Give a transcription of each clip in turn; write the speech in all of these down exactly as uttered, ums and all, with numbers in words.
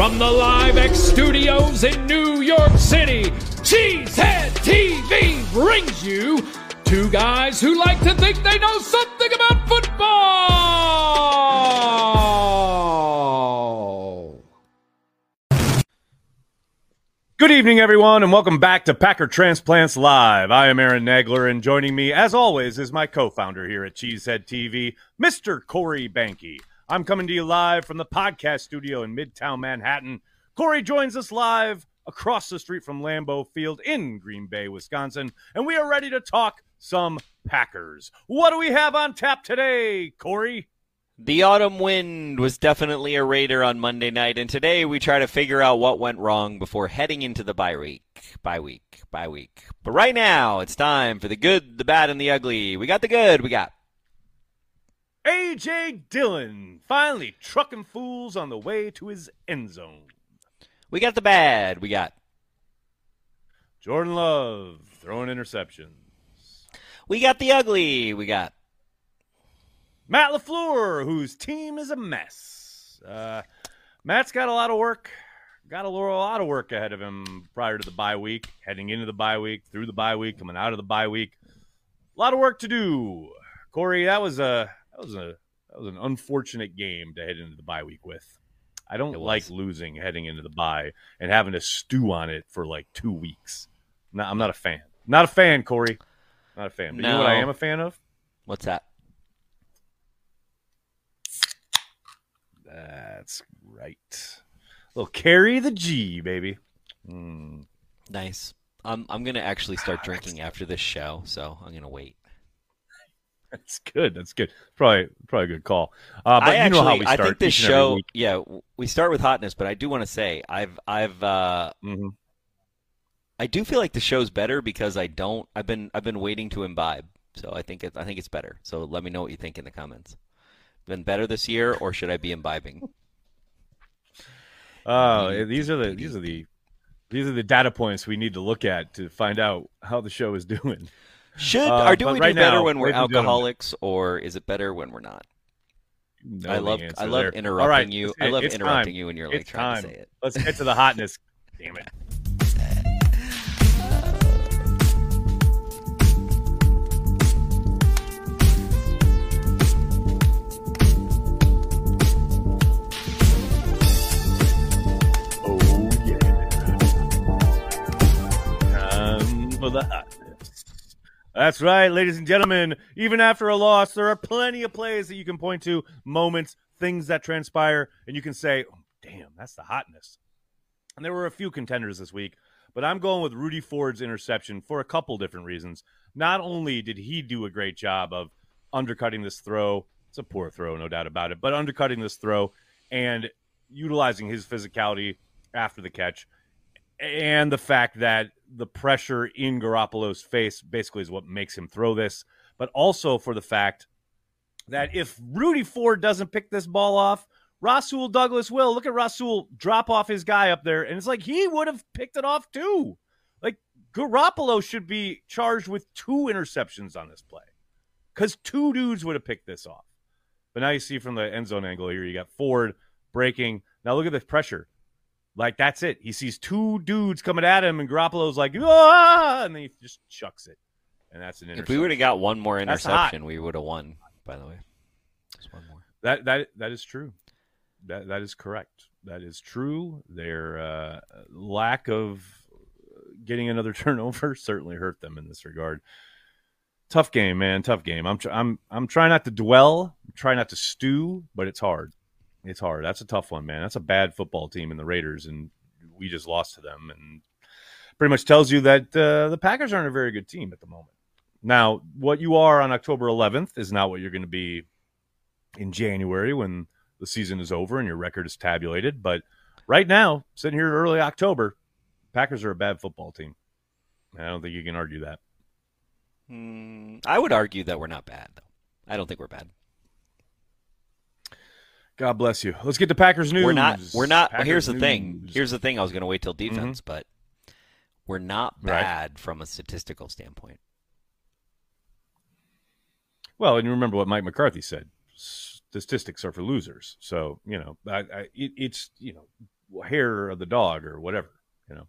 From the LiveX studios in New York City, Cheesehead T V brings you two guys who like to think they know something about football. Good evening, everyone, and welcome back to Packer Transplants Live. I am Aaron Nagler, and joining me, as always, is my co-founder here at Cheesehead T V, Mister Corey Behnke. I'm coming to you live from the podcast studio in Midtown Manhattan. Corey joins us live across the street from Lambeau Field in Green Bay, Wisconsin, and we are ready to talk some Packers. What do we have on tap today, Corey? The autumn wind was definitely a Raider on Monday night, and today we try to figure out what went wrong before heading into the bye week, bye week, bye week. But right now, it's time for the good, the bad, and the ugly. We got the good, we got A J. Dillon finally trucking fools on the way to his end zone. We got the bad. We got Jordan Love throwing interceptions. We got the ugly. We got Matt LaFleur, whose team is a mess. Uh, Matt's got a lot of work. Got a lot of work ahead of him prior to the bye week, heading into the bye week, through the bye week, coming out of the bye week. A lot of work to do. Corey, that was a... That was, a, that was an unfortunate game to head into the bye week with. I don't like losing heading into the bye and having to stew on it for like two weeks. No, I'm not a fan. Not a fan, Corey. Not a fan. But no. You know what I am a fan of? What's that? That's right. Well, carry the G, baby. Mm. Nice. I'm, I'm going to actually start drinking after this show, so I'm going to wait. That's good. That's good. Probably, probably a good call. Uh, but I you actually, know how we start. I think this show, yeah, we start with hotness. But I do want to say, I've, I've, uh, mm-hmm. I do feel like the show's better because I don't. I've been, I've been waiting to imbibe. So I think, it, I think it's better. So let me know what you think in the comments. Been better this year, or should I be imbibing? Oh, uh, these are the, these are the, these are the data points we need to look at to find out how the show is doing. Should uh, or do we right do better now, when we're alcoholics, or is it better when we're not? No, I love I love there. interrupting right, you. It, I love interrupting time. you when you're like it's trying time. to say it. Let's get to the hotness. Damn it. Oh yeah. Um, for the hot. That's right, ladies and gentlemen. Even after a loss, there are plenty of plays that you can point to, moments, things that transpire, and you can say, oh, damn, that's the hotness. And there were a few contenders this week, but I'm going with Rudy Ford's interception for a couple different reasons. Not only did he do a great job of undercutting this throw, it's a poor throw, no doubt about it, but undercutting this throw and utilizing his physicality after the catch, and the fact that the pressure in Garoppolo's face basically is what makes him throw this, but also for the fact that if Rudy Ford doesn't pick this ball off, Rasul Douglas will. Look at Rasul drop off his guy up there, and it's like he would have picked it off too. Like, Garoppolo should be charged with two interceptions on this play because two dudes would have picked this off. But now you see from the end zone angle here, you got Ford breaking. Now look at the pressure. Like, that's it. He sees two dudes coming at him, and Garoppolo's like, ah, and then he just chucks it. And that's an interception. If we would have got one more interception, we would have won, by the way. Just one more. That, that, that is true. That, that is correct. That is true. Their uh, lack of getting another turnover certainly hurt them in this regard. Tough game, man. Tough game. I'm, tr- I'm, I'm trying not to dwell, I'm trying not to stew, but it's hard. It's hard. That's a tough one, man. That's a bad football team in the Raiders, and we just lost to them. And pretty much tells you that uh, the Packers aren't a very good team at the moment. Now, what you are on October eleventh is not what you're going to be in January when the season is over and your record is tabulated. But right now, sitting here in early October, Packers are a bad football team. And I don't think you can argue that. Mm, I would argue that we're not bad, though. I don't think we're bad. God bless you. Let's get to Packers news. We're not. We're not. Well, here's the news. thing. Here's the thing. I was going to wait till defense, mm-hmm. but we're not bad right. from a statistical standpoint. Well, and you remember what Mike McCarthy said: statistics are for losers. So you know, I, I, it, it's you know, hair of the dog or whatever, you know.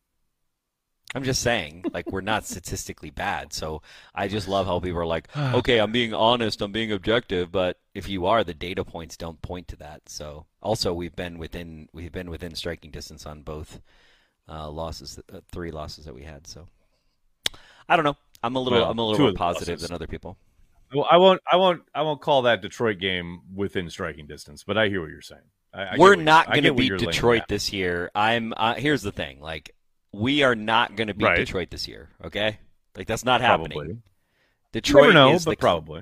I'm just saying, like, we're not statistically bad. So I just love how people are like, okay, I'm being honest, I'm being objective. But if you are, the data points don't point to that. So also we've been within we've been within striking distance on both uh, losses, uh, three losses that we had. So I don't know. I'm a little well, I'm a little more positive losses. than other people. Well, I won't I won't I won't call that Detroit game within striking distance, but I hear what you're saying. I, I We're not going to beat Detroit this year. I'm uh, here's the thing, like. We are not going to beat right. Detroit this year, okay? Like, that's not happening. Probably. Detroit you never know, is but the... probably.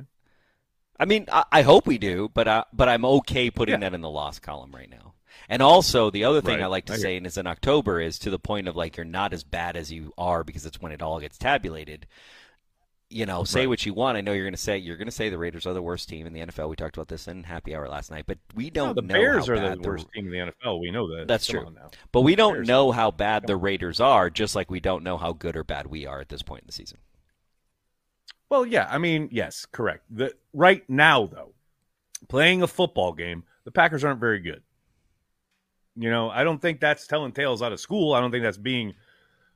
I mean, I, I hope we do, but, I, but I'm okay putting yeah. that in the loss column right now. And also, the other thing right. I like to I say, and it's in October, is to the point of, like, you're not as bad as you are because it's when it all gets tabulated. You know, say right. what you want. I know you're going to say you're going to say the Raiders are the worst team in the N F L. We talked about this in Happy Hour last night, but we don't. No, the know Bears how are bad the worst the... team in the N F L. We know that. That's Come true. But we don't Bears know how bad the Raiders are, just like we don't know how good or bad we are at this point in the season. Well, yeah, I mean, yes, correct. The, right now, though, playing a football game, the Packers aren't very good. You know, I don't think that's telling tales out of school. I don't think that's being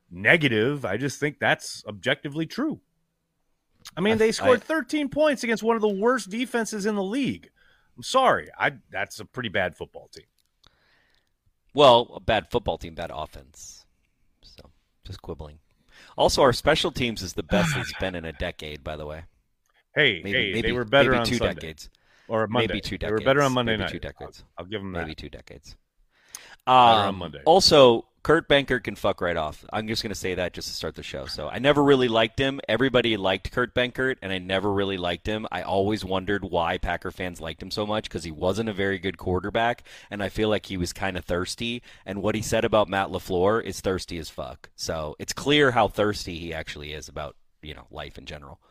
negative. I just think that's objectively true. I mean, they scored I, thirteen points against one of the worst defenses in the league. I'm sorry. I That's a pretty bad football team. Well, a bad football team, bad offense. So, just quibbling. Also, our special teams is the best it's been in a decade, by the way. Hey, maybe, hey maybe, they were better maybe on two Sunday. decades. Or Monday. Maybe two decades. They were better on Monday maybe night. Two decades. I'll, I'll give them that. Maybe two decades. Um, on Monday. Also... Kurt Benkert can fuck right off. I'm just going to say that just to start the show. So I never really liked him. Everybody liked Kurt Benkert, and I never really liked him. I always wondered why Packer fans liked him so much because he wasn't a very good quarterback, and I feel like he was kind of thirsty. And what he said about Matt LaFleur is thirsty as fuck. So it's clear how thirsty he actually is about, you know, life in general.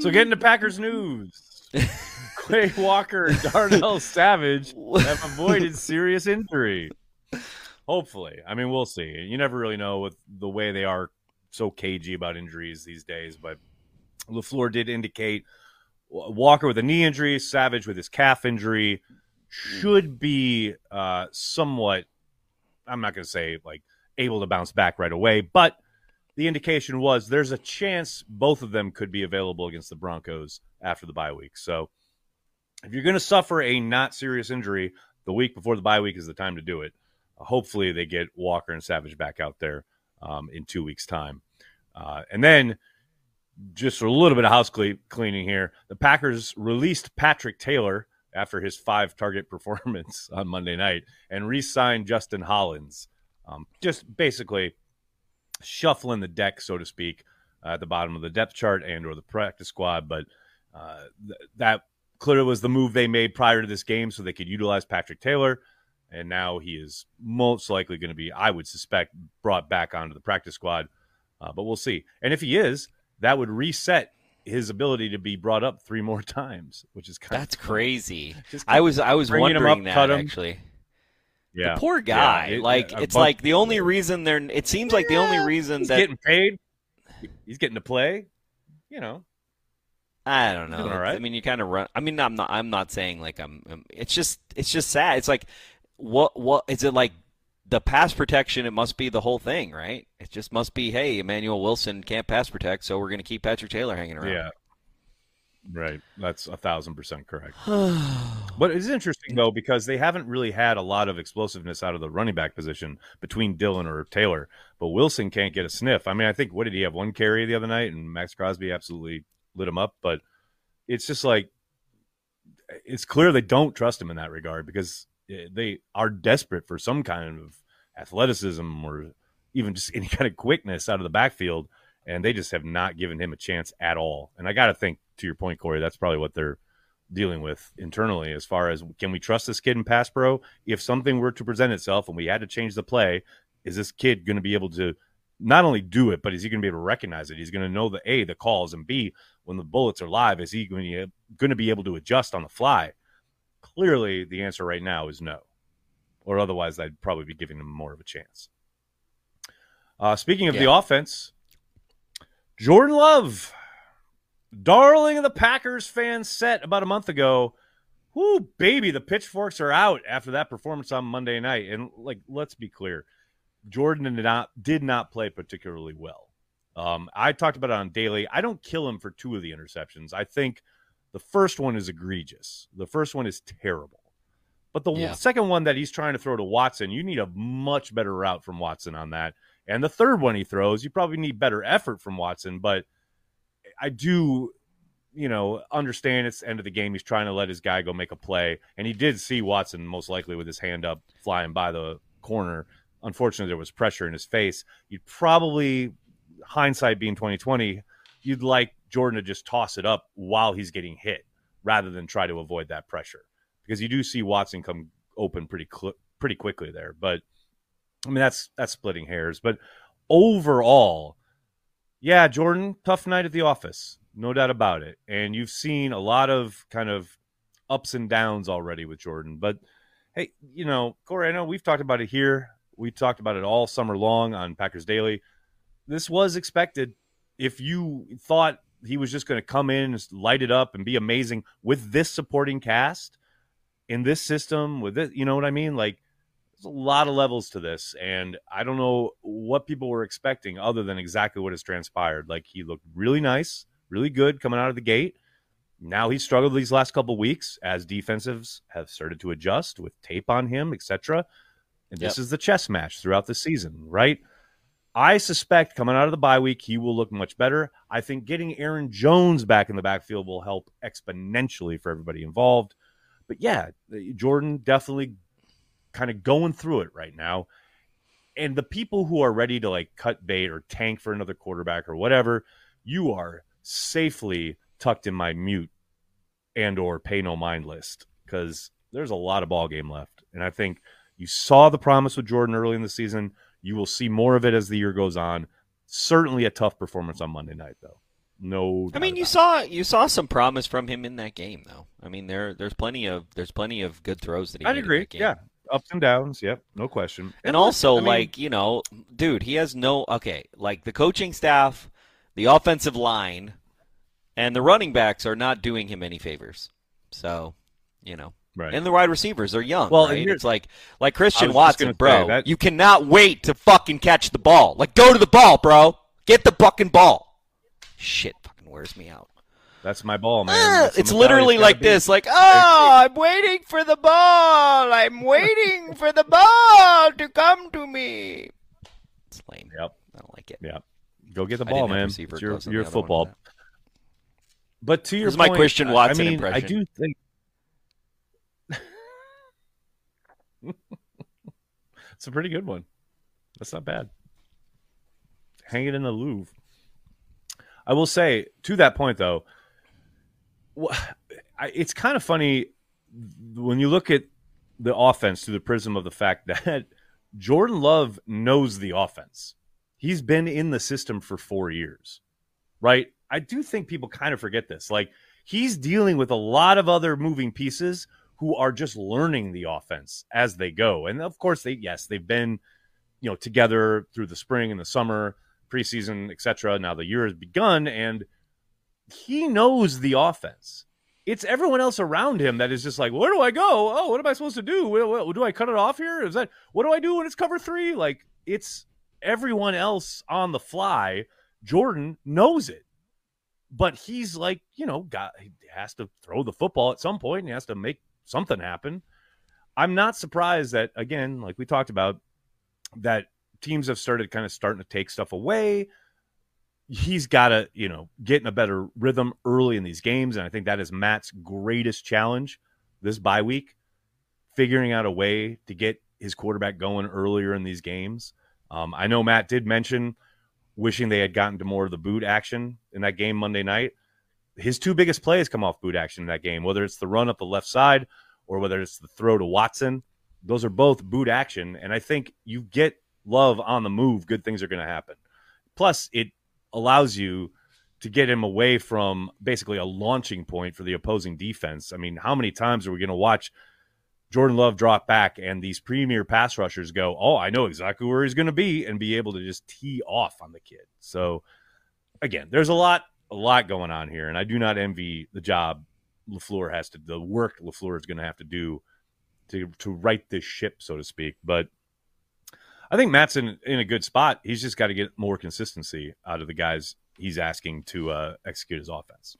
So getting to Packers news. Quay Walker and Darnell Savage have avoided serious injury. Hopefully. I mean, we'll see. You never really know with the way they are so cagey about injuries these days, but LaFleur did indicate Walker with a knee injury, Savage with his calf injury should be uh, somewhat, I'm not going to say like able to bounce back right away, but the indication was there's a chance both of them could be available against the Broncos after the bye week. So if you're going to suffer a not serious injury, the week before the bye week is the time to do it. Uh, hopefully they get Walker and Savage back out there um, in two weeks' time. Uh, and then just a little bit of house cleaning here. The Packers released Patrick Taylor after his five-target performance on Monday night and re-signed Justin Hollins. Um, just basically... shuffling the deck, so to speak, uh, at the bottom of the depth chart and or the practice squad. But uh, th- that clearly was the move they made prior to this game so they could utilize Patrick Taylor. And now he is most likely going to be, I would suspect, brought back onto the practice squad. Uh, but we'll see. And if he is, that would reset his ability to be brought up three more times, which is kind That's of crazy. I was, I was wondering up, that, actually. Yeah. The poor guy. Yeah, it, like it's like the only reason they're. It seems like yeah, the only reason he's that getting paid, he's getting to play. You know, I don't know. All right. I mean, you kind of run. I mean, I'm not. I'm not saying like I'm, I'm. It's just. It's just sad. It's like, what? What is it like? The pass protection. It must be the whole thing, right? It just must be. Hey, Emmanuel Wilson can't pass protect, so we're going to keep Patrick Taylor hanging around. Yeah. Right. That's a thousand percent correct. But it's interesting, though, because they haven't really had a lot of explosiveness out of the running back position between Dillon or Taylor. But Wilson can't get a sniff. I mean, I think, what did he have? One carry the other night, and Max Crosby absolutely lit him up. But it's just like, it's clear they don't trust him in that regard because they are desperate for some kind of athleticism or even just any kind of quickness out of the backfield. And they just have not given him a chance at all. And I got to think, to your point, Corey, that's probably what they're dealing with internally as far as, can we trust this kid in pass pro? If something were to present itself and we had to change the play, is this kid going to be able to not only do it, but is he going to be able to recognize it? He's going to know the A, the calls, and B, when the bullets are live, is he going to be able to adjust on the fly? Clearly, the answer right now is no. Or otherwise, I'd probably be giving him more of a chance. Uh, speaking of yeah. the offense, Jordan Love, darling of the Packers fan set about a month ago, whoo, baby, the pitchforks are out after that performance on Monday night. And, like, let's be clear, Jordan did not, did not play particularly well. Um, I talked about it on Daily. I don't kill him for two of the interceptions. I think the first one is egregious. The first one is terrible. But the yeah. second one that he's trying to throw to Watson, you need a much better route from Watson on that. And the third one he throws, you probably need better effort from Watson. But I do, you know, understand it's the end of the game. He's trying to let his guy go make a play. And he did see Watson most likely with his hand up flying by the corner. Unfortunately, there was pressure in his face. You'd probably, hindsight being twenty twenty, you'd like Jordan to just toss it up while he's getting hit rather than try to avoid that pressure. Because you do see Watson come open pretty cl- pretty quickly there. But, I mean, that's that's splitting hairs. But overall, yeah, Jordan, tough night at the office. No doubt about it. And you've seen a lot of kind of ups and downs already with Jordan. But, hey, you know, Corey, I know we've talked about it here. We talked about it all summer long on Packers Daily. This was expected. If you thought he was just going to come in and light it up and be amazing with this supporting cast, in this system, with it, you know what I mean? Like, there's a lot of levels to this, and I don't know what people were expecting other than exactly what has transpired. Like, he looked really nice, really good coming out of the gate. Now he's struggled these last couple weeks as defensives have started to adjust with tape on him, et cetera. And yep. this is the chess match throughout the season, right? I suspect coming out of the bye week, he will look much better. I think getting Aaron Jones back in the backfield will help exponentially for everybody involved. But yeah, Jordan definitely kind of going through it right now. And the people who are ready to like cut bait or tank for another quarterback or whatever, you are safely tucked in my mute and or pay no mind list, because there's a lot of ball game left. And I think you saw the promise with Jordan early in the season. You will see more of it as the year goes on. Certainly a tough performance on Monday night, though. No, I mean, you saw you saw some promise from him in that game, though. I mean, there there's plenty of there's plenty of good throws that he made in that game. I'd agree. Yeah, ups and downs. Yep, no question. And, and also, I mean, like, you know, dude, he has no okay. Like, the coaching staff, the offensive line, and the running backs are not doing him any favors. So, you know, right. And the wide receivers are young. Well, right? It's like like Christian Watson, bro. That... You cannot wait to fucking catch the ball. Like, go to the ball, bro. Get the fucking ball. Shit fucking wears me out. That's my ball, man. Ah, it's literally like be. this. Like, oh, I'm waiting for the ball. I'm waiting for the ball to come to me. It's lame. Yep. I don't like it. Yeah. Go get the ball, man. It's your your football. But to your this point, is my Christian Watson I mean, impression. I do think... It's a pretty good one. That's not bad. Hang it in the Louvre. I will say, to that point, though, it's kind of funny when you look at the offense through the prism of the fact that Jordan Love knows the offense. He's been in the system for four years, right? I do think people kind of forget this. Like, he's dealing with a lot of other moving pieces who are just learning the offense as they go. And, of course, they yes, they've been, you know, together through the spring and the summer, preseason, et cetera. Now the year has begun, and he knows the offense. It's everyone else around him that is just like, where do I go? Oh, what am I supposed to do? What, what, do I cut it off here? Is that what do I do when it's cover three? Like, it's everyone else on the fly. Jordan knows it, but he's like, you know, got he has to throw the football at some point, and he has to make something happen. I'm not surprised that, again, like we talked about, that teams have started kind of starting to take stuff away. He's got to, you know, get in a better rhythm early in these games. And I think that is Matt's greatest challenge this bye week, figuring out a way to get his quarterback going earlier in these games. Um, I know Matt did mention wishing they had gotten to more of the boot action in that game Monday night. His two biggest plays come off boot action in that game, whether it's the run up the left side or whether it's the throw to Watson. Those are both boot action. And I think you get Love on the move, good things are going to happen. Plus, it allows you to get him away from basically a launching point for the opposing defense. I mean, how many times are we going to watch Jordan Love drop back and these premier pass rushers go, oh, I know exactly where he's going to be, and be able to just tee off on the kid? So, again, there's a lot, a lot going on here, and I do not envy the job LaFleur has to, the work LaFleur is going to have to do to to right this ship, so to speak. But I think Matt's in, in a good spot. He's just got to get more consistency out of the guys he's asking to uh, execute his offense.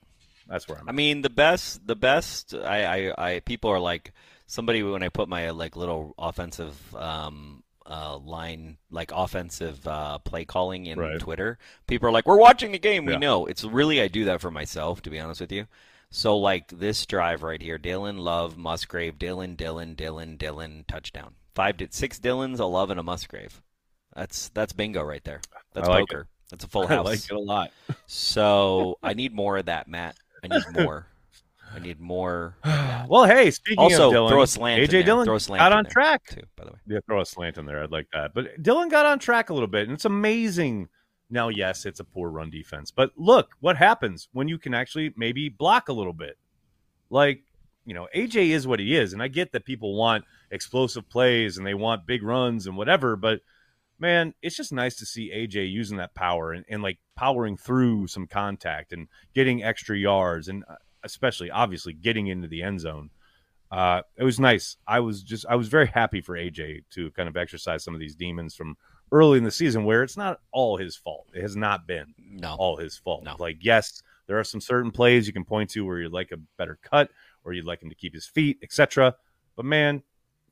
That's where I'm. I at. mean, the best, the best. I, I, I, people are like somebody when I put my like little offensive um, uh, line, like offensive uh, play calling in right. Twitter. People are like, "We're watching the game. Yeah. We know." It's really I do that for myself, to be honest with you. So like this drive right here, Dillon, Love, Musgrave, Dillon, Dillon, Dillon, Dillon, touchdown. Five to six Dillons, a Love, and a Musgrave. That's that's bingo right there. That's like poker. It. That's a full house. I like it a lot. So I need more of that, Matt. I need more. I need more. Of that. Well, hey, speaking also, of Dillon, throw a slant. A J Dillon throw a slant got on track too. By the way, yeah, throw a slant in there. I'd like that. But Dillon got on track a little bit, and it's amazing. Now, yes, it's a poor run defense, but look what happens when you can actually maybe block a little bit, like. You know, A J is what he is, and I get that people want explosive plays and they want big runs and whatever, but, man, it's just nice to see A J using that power and, and like, powering through some contact and getting extra yards and especially, obviously, getting into the end zone. Uh, it was nice. I was just – I was very happy for A J to kind of exercise some of these demons from early in the season where it's not all his fault. It has not been no. all his fault. No. Like, yes, there are some certain plays you can point to where you'd like a better cut – or you'd like him to keep his feet, et cetera. But, man,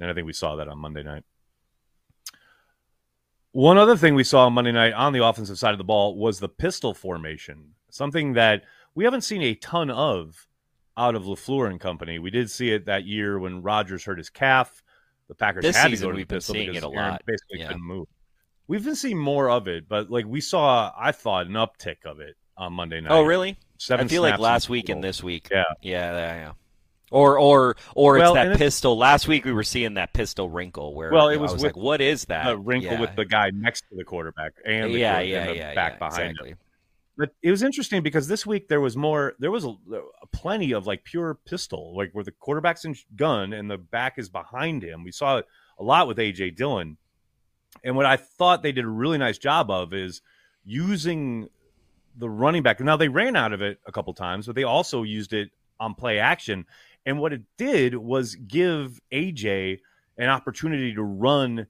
And I think we saw that on Monday night. One other thing we saw on Monday night on the offensive side of the ball was the pistol formation, something that we haven't seen a ton of out of LaFleur and company. We did see it that year when Rodgers hurt his calf. The Packers this had to go to the pistol because it a Aaron lot. basically yeah. couldn't move. We've been seeing more of it, but like we saw, I thought, an uptick of it on Monday night. Oh, really? Seven I feel like last week and this week. Yeah. Yeah, yeah, yeah. Or or or it's well, that it's, pistol. Last week we were seeing that pistol wrinkle where well, it you know, was, I was with, like, what is that? The wrinkle yeah. with the guy next to the quarterback and the, yeah, quarterback yeah, and the yeah, back yeah, behind exactly. him. But it was interesting because this week there was more. There was a, a plenty of like pure pistol, like where the quarterback's in gun and the back is behind him. We saw it a lot with A J Dillon, and what I thought they did a really nice job of is using the running back. Now they ran out of it a couple times, but they also used it on play action. And what it did was give A J an opportunity to run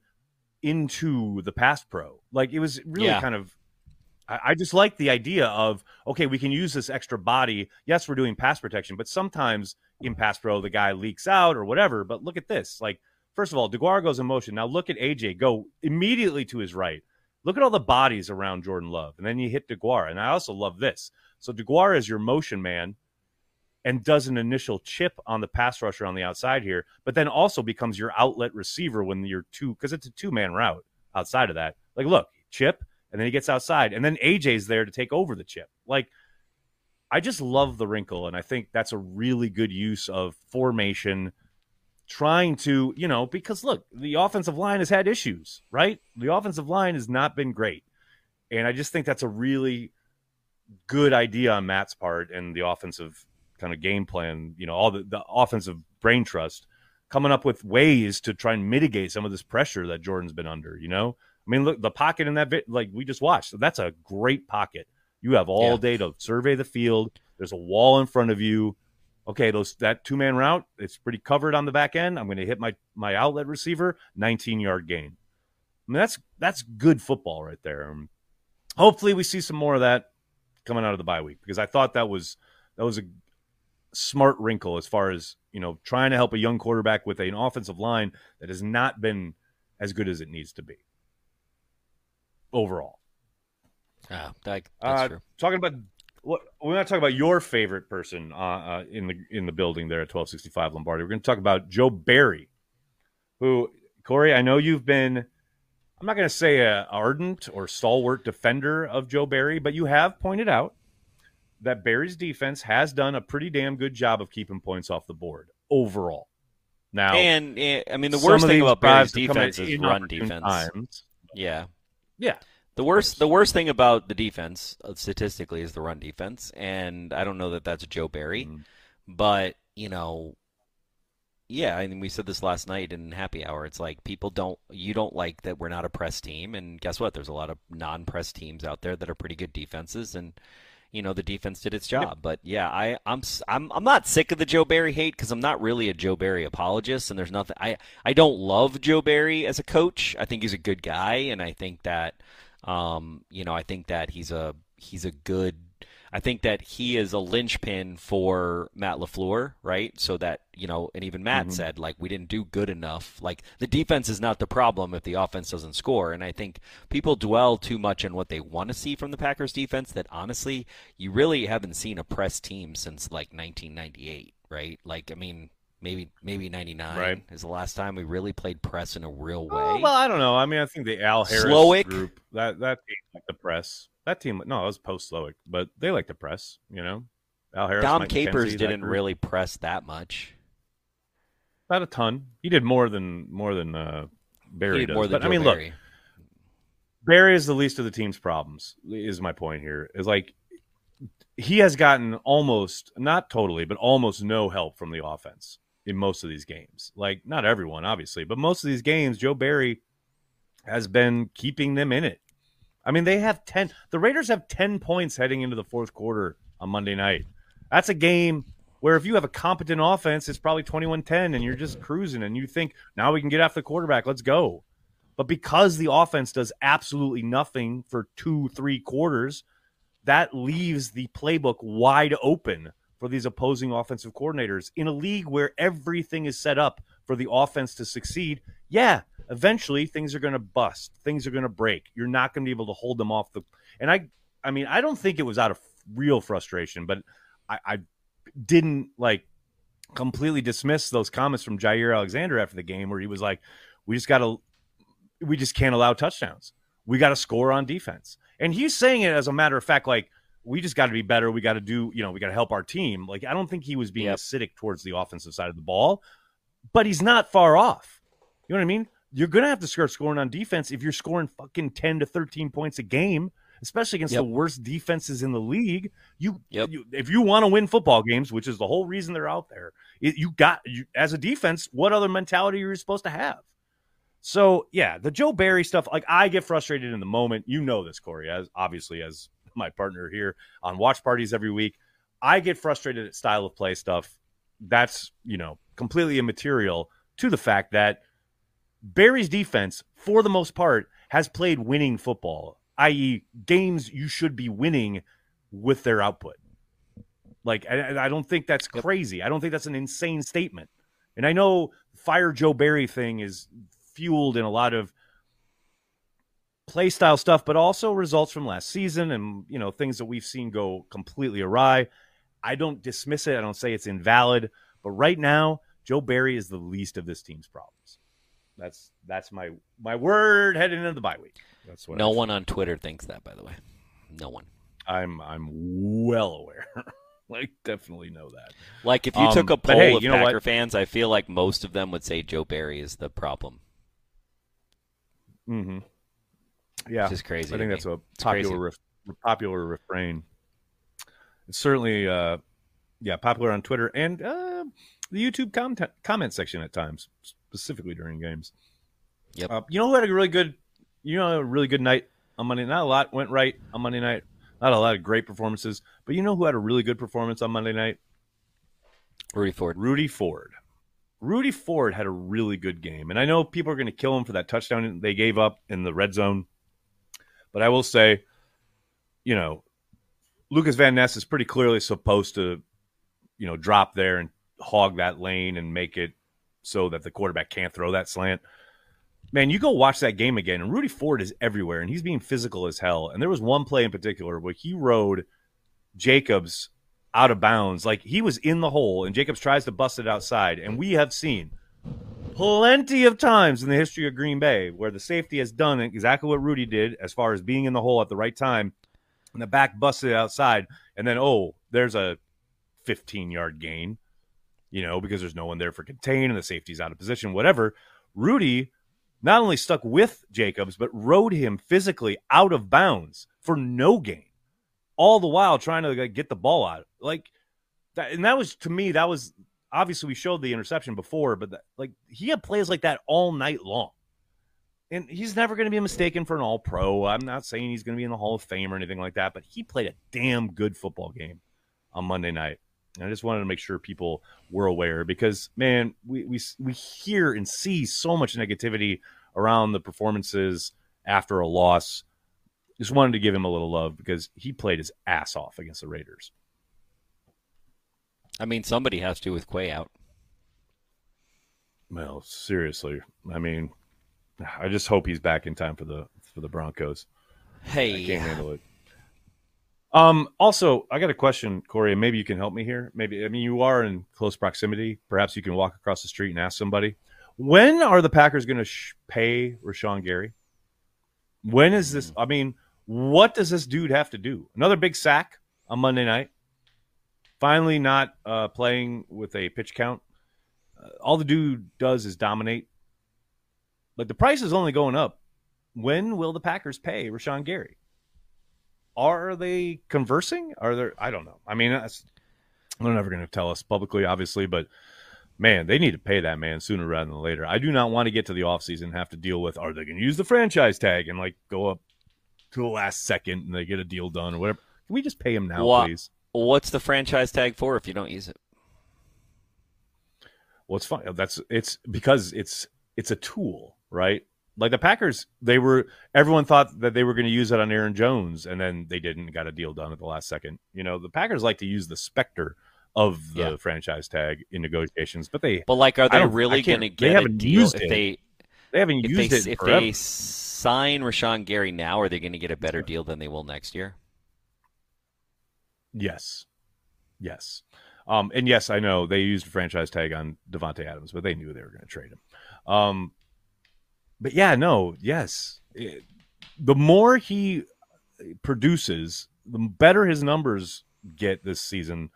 into the pass pro. Like, it was really yeah. kind of – I just like the idea of, okay, we can use this extra body. Yes, we're doing pass protection, but sometimes in pass pro the guy leaks out or whatever. But look at this. Like, first of all, DeGuara goes in motion. Now look at A J go immediately to his right. Look at all the bodies around Jordan Love. And then you hit DeGuara. And I also love this. So DeGuara is your motion man and does an initial chip on the pass rusher on the outside here, but then also becomes your outlet receiver when you're two, because it's a two-man route outside of that. Like, look, chip, and then he gets outside, and then A J's there to take over the chip. Like, I just love the wrinkle, and I think that's a really good use of formation, trying to, you know, because, look, the offensive line has had issues, right? The offensive line has not been great, and I just think that's a really good idea on Matt's part and the offensive kind of game plan, you know, all the, the offensive brain trust coming up with ways to try and mitigate some of this pressure that Jordan's been under, you know? I mean, look, the pocket in that, like we just watched, so that's a great pocket. You have all yeah. day to survey the field. There's a wall in front of you. Okay, those that two-man route, it's pretty covered on the back end. I'm going to hit my my outlet receiver, nineteen-yard gain. I mean, that's, that's good football right there. Um, hopefully we see some more of that coming out of the bye week, because I thought that was that was a smart wrinkle as far as, you know, trying to help a young quarterback with an offensive line that has not been as good as it needs to be overall. Yeah, that, that's uh, true. Talking about what we're not talking about your favorite person uh, uh, in the in the building there at twelve sixty-five Lombardi. We're going to talk about Joe Barry, who, Corey, I know you've been, I'm not going to say an ardent or stalwart defender of Joe Barry, but you have pointed out that Barry's defense has done a pretty damn good job of keeping points off the board overall. Now, and, and I mean, the worst thing about Barry's defense is run defense. Times. Yeah, yeah. The worst, the worst thing about the defense statistically is the run defense, and I don't know that that's Joe Barry, mm. but you know. Yeah, I mean, we said this last night in Happy Hour. It's like people don't – you don't like that we're not a press team. And guess what? There's a lot of non-press teams out there that are pretty good defenses. And, you know, the defense did its job. But, yeah, I, I'm, I'm I'm not sick of the Joe Barry hate because I'm not really a Joe Barry apologist. And there's nothing – I I don't love Joe Barry as a coach. I think he's a good guy. And I think that, um, you know, I think that he's a he's a good – I think that he is a linchpin for Matt LaFleur, right? So that, you know, and even Matt mm-hmm. said, like, we didn't do good enough. Like, the defense is not the problem if the offense doesn't score. And I think people dwell too much on what they want to see from the Packers defense that, honestly, you really haven't seen a press team since, like, nineteen ninety-eight, right? Like, I mean, maybe maybe ninety-nine right. is the last time we really played press in a real way. Oh, well, I don't know. I mean, I think the Al Harris Slowick. group, that, that like the press. That team, no, it was post-Slowick, but they like to press, you know. Al Harris, Dom Mike Capers McKenzie, didn't really press that much. Not a ton. He did more than more than uh, Barry does. More than but, I mean, Barry. Look, Barry is the least of the team's problems, is my point here. Is like he has gotten almost, not totally, but almost no help from the offense in most of these games. Like, not everyone, obviously, but most of these games, Joe Barry has been keeping them in it. I mean, they have ten. The Raiders have ten points heading into the fourth quarter on Monday night. That's a game where if you have a competent offense, it's probably twenty-one ten, and you're just cruising, and you think, now we can get after the quarterback. Let's go. But because the offense does absolutely nothing for two, three quarters, that leaves the playbook wide open for these opposing offensive coordinators in a league where everything is set up for the offense to succeed. Yeah, eventually things are going to bust. Things are going to break. You're not going to be able to hold them off the. And I, I mean, I don't think it was out of real frustration, but I, I didn't like completely dismiss those comments from Jair Alexander after the game, where he was like, "We just got to, we just can't allow touchdowns. We got to score on defense." And he's saying it as a matter of fact, like, we just got to be better. We got to do, you know, we got to help our team. Like, I don't think he was being yep. acidic towards the offensive side of the ball, but he's not far off. You know what I mean? You're going to have to start scoring on defense if you're scoring fucking ten to thirteen points a game, especially against yep. the worst defenses in the league. You, yep. you if you want to win football games, which is the whole reason they're out there, it, you got you, as a defense, what other mentality are you supposed to have? So, yeah, the Joe Barry stuff, like, I get frustrated in the moment. You know this, Corey, as obviously as my partner here on watch parties every week. I get frustrated at style of play stuff. That's, you know, completely immaterial to the fact that Barry's defense, for the most part, has played winning football, that is games you should be winning with their output. Like, I, I don't think that's crazy. I don't think that's an insane statement. And I know fire Joe Barry thing is fueled in a lot of play style stuff, but also results from last season and, you know, things that we've seen go completely awry. I don't dismiss it. I don't say it's invalid. But right now, Joe Barry is the least of this team's problems. That's that's my my word heading into the bye week. That's what. No one on Twitter thinks that, by the way. No one. I'm I'm well aware. Like, definitely know that. Like, if you um, took a poll hey, of you know Packer what? fans, I feel like most of them would say Joe Barry is the problem. Mm-hmm. Yeah, which is crazy. I think that's me. a popular ref, popular refrain. It's certainly, uh, yeah, popular on Twitter and uh, the YouTube com- comment section at times, specifically during games. Yep. Uh, you know who had a really good, you know, a really good night on Monday. Not a lot went right on Monday night. Not a lot of great performances, but you know who had a really good performance on Monday night? Rudy Ford. Rudy Ford. Rudy Ford had a really good game, and I know people are going to kill him for that touchdown they gave up in the red zone. But I will say, you know, Lucas Van Ness is pretty clearly supposed to, you know, drop there and hog that lane and make it so that the quarterback can't throw that slant. Man, you go watch that game again, and Rudy Ford is everywhere, and he's being physical as hell. And there was one play in particular where he rode Jacobs out of bounds. Like, he was in the hole, and Jacobs tries to bust it outside. And we have seen plenty of times in the history of Green Bay where the safety has done exactly what Rudy did as far as being in the hole at the right time, and the back busted outside, and then, oh, there's a fifteen-yard gain, you know, because there's no one there for contain, and the safety's out of position, whatever. Rudy not only stuck with Jacobs, but rode him physically out of bounds for no gain, all the while trying to like, get the ball out. Like, that, and that was, to me, that was, obviously we showed the interception before, but that, like he had plays like that all night long. And he's never going to be mistaken for an all-pro. I'm not saying he's going to be in the Hall of Fame or anything like that, but he played a damn good football game on Monday night. And I just wanted to make sure people were aware because, man, we, we we hear and see so much negativity around the performances after a loss. Just wanted to give him a little love because he played his ass off against the Raiders. I mean, somebody has to with Quay out. Well, seriously. I mean, I just hope he's back in time for the for the Broncos. Hey. I can't handle it. Um, also, I got a question, Corey, and maybe you can help me here. Maybe, I mean, you are in close proximity. Perhaps you can walk across the street and ask somebody. When are the Packers going to sh- pay Rashawn Gary? When is this? I mean, what does this dude have to do? Another big sack on Monday night. Finally not uh, playing with a pitch count. Uh, all the dude does is dominate. But the price is only going up. When will the Packers pay Rashawn Gary? Are they conversing? Are there? I don't know. I mean, that's, they're never going to tell us publicly, obviously, but man, they need to pay that man sooner rather than later. I do not want to get to the offseason and have to deal with, are they going to use the franchise tag and like go up to the last second and they get a deal done or whatever? Can we just pay him now, what, please? What's the franchise tag for if you don't use it? Well, it's fine. That's it's because it's it's a tool, right? Like the Packers, they were everyone thought that they were going to use it on Aaron Jones, and then they didn't, got a deal done at the last second. You know, the Packers like to use the specter of the yeah. franchise tag in negotiations, but they but like are they really going to get a deal if it. they they haven't if used they, it if forever. They sign Rashawn Gary now? Are they going to get a better deal than they will next year? Yes, yes, um, and yes, I know they used a franchise tag on Devontae Adams, but they knew they were going to trade him. Um, But yeah, no, yes. It, the more he produces, the better his numbers get this season,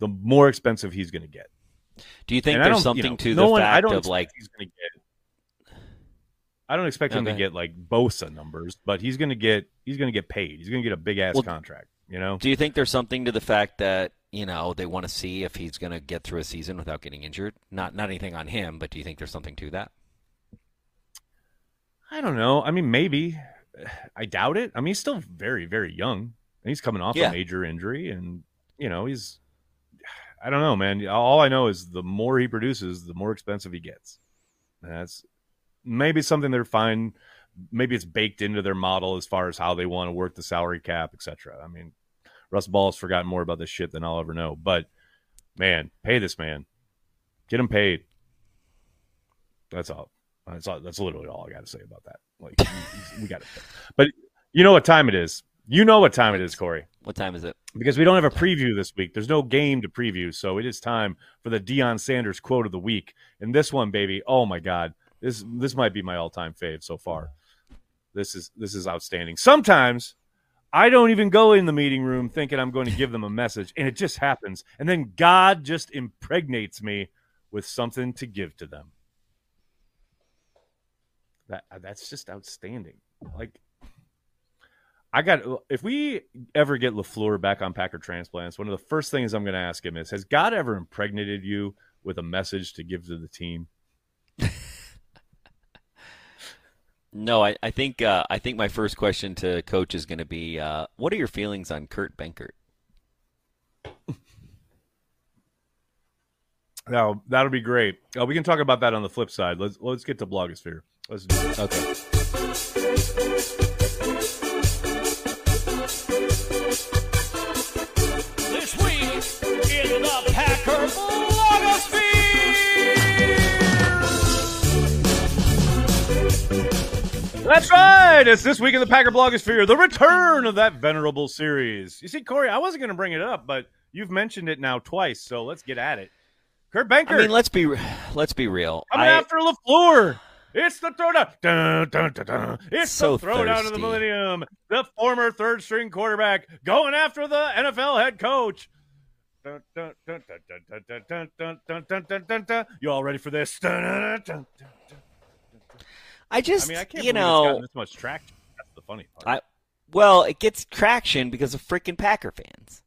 the more expensive he's going to get. Do you think and there's something you know, to no the one, fact of like he's going to get? I don't expect okay. him to get like Bosa numbers, but he's going to get he's going to get paid. He's going to get a big ass well, contract. You know. Do you think there's something to the fact that you know they want to see if he's going to get through a season without getting injured? Not not anything on him, but do you think there's something to that? I don't know. I mean, maybe. I doubt it. I mean, he's still very, very young, and he's coming off yeah. a major injury, and, you know, he's – I don't know, man. All I know is the more he produces, the more expensive he gets. And that's maybe something they're fine. Maybe it's baked into their model as far as how they want to work the salary cap, et cetera. I mean, Russ Ball has forgotten more about this shit than I'll ever know. But, man, pay this man. Get him paid. That's all. That's, all, that's literally all I got to say about that. Like, we, we got it. But you know what time it is. You know what time it is, Corey. What time is it? Because we don't have a preview this week. There's no game to preview, so it is time for the Deion Sanders quote of the week. And this one, baby, oh, my God. This this might be my all-time fave so far. This is this is outstanding. Sometimes I don't even go in the meeting room thinking I'm going to give them a message, and it just happens. And then God just impregnates me with something to give to them. That that's just outstanding. Like, I got if we ever get LaFleur back on Packer Transplants, one of the first things I'm going to ask him is, has God ever impregnated you with a message to give to the team? No, I, I think uh, I think my first question to Coach is going to be, uh, what are your feelings on Kurt Benkert? Now that'll be great. Uh, we can talk about that on the flip side. Let's let's get to blogosphere. Let's do it. Okay. the Packer Blogosphere! That's right! It's This Week in the Packer Blogosphere, the return of that venerable series. You see, Corey, I wasn't going to bring it up, but you've mentioned it now twice, so let's get at it. Kurt Benkert. I mean, let's be let's be real. Coming I, after LaFleur. It's the throwdown. Dun, dun, dun, dun. It's so the throwdown of the millennium. The former third-string quarterback going after the N F L head coach. Dun, dun, dun, dun, dun, dun, dun, dun, dun, dun, dun, dun. You all ready for this? Dun, dun, dun, dun, dun. I just, I mean, I can't you know, this much traction. That's the funny part. I, well, it gets traction because of freaking Packer fans.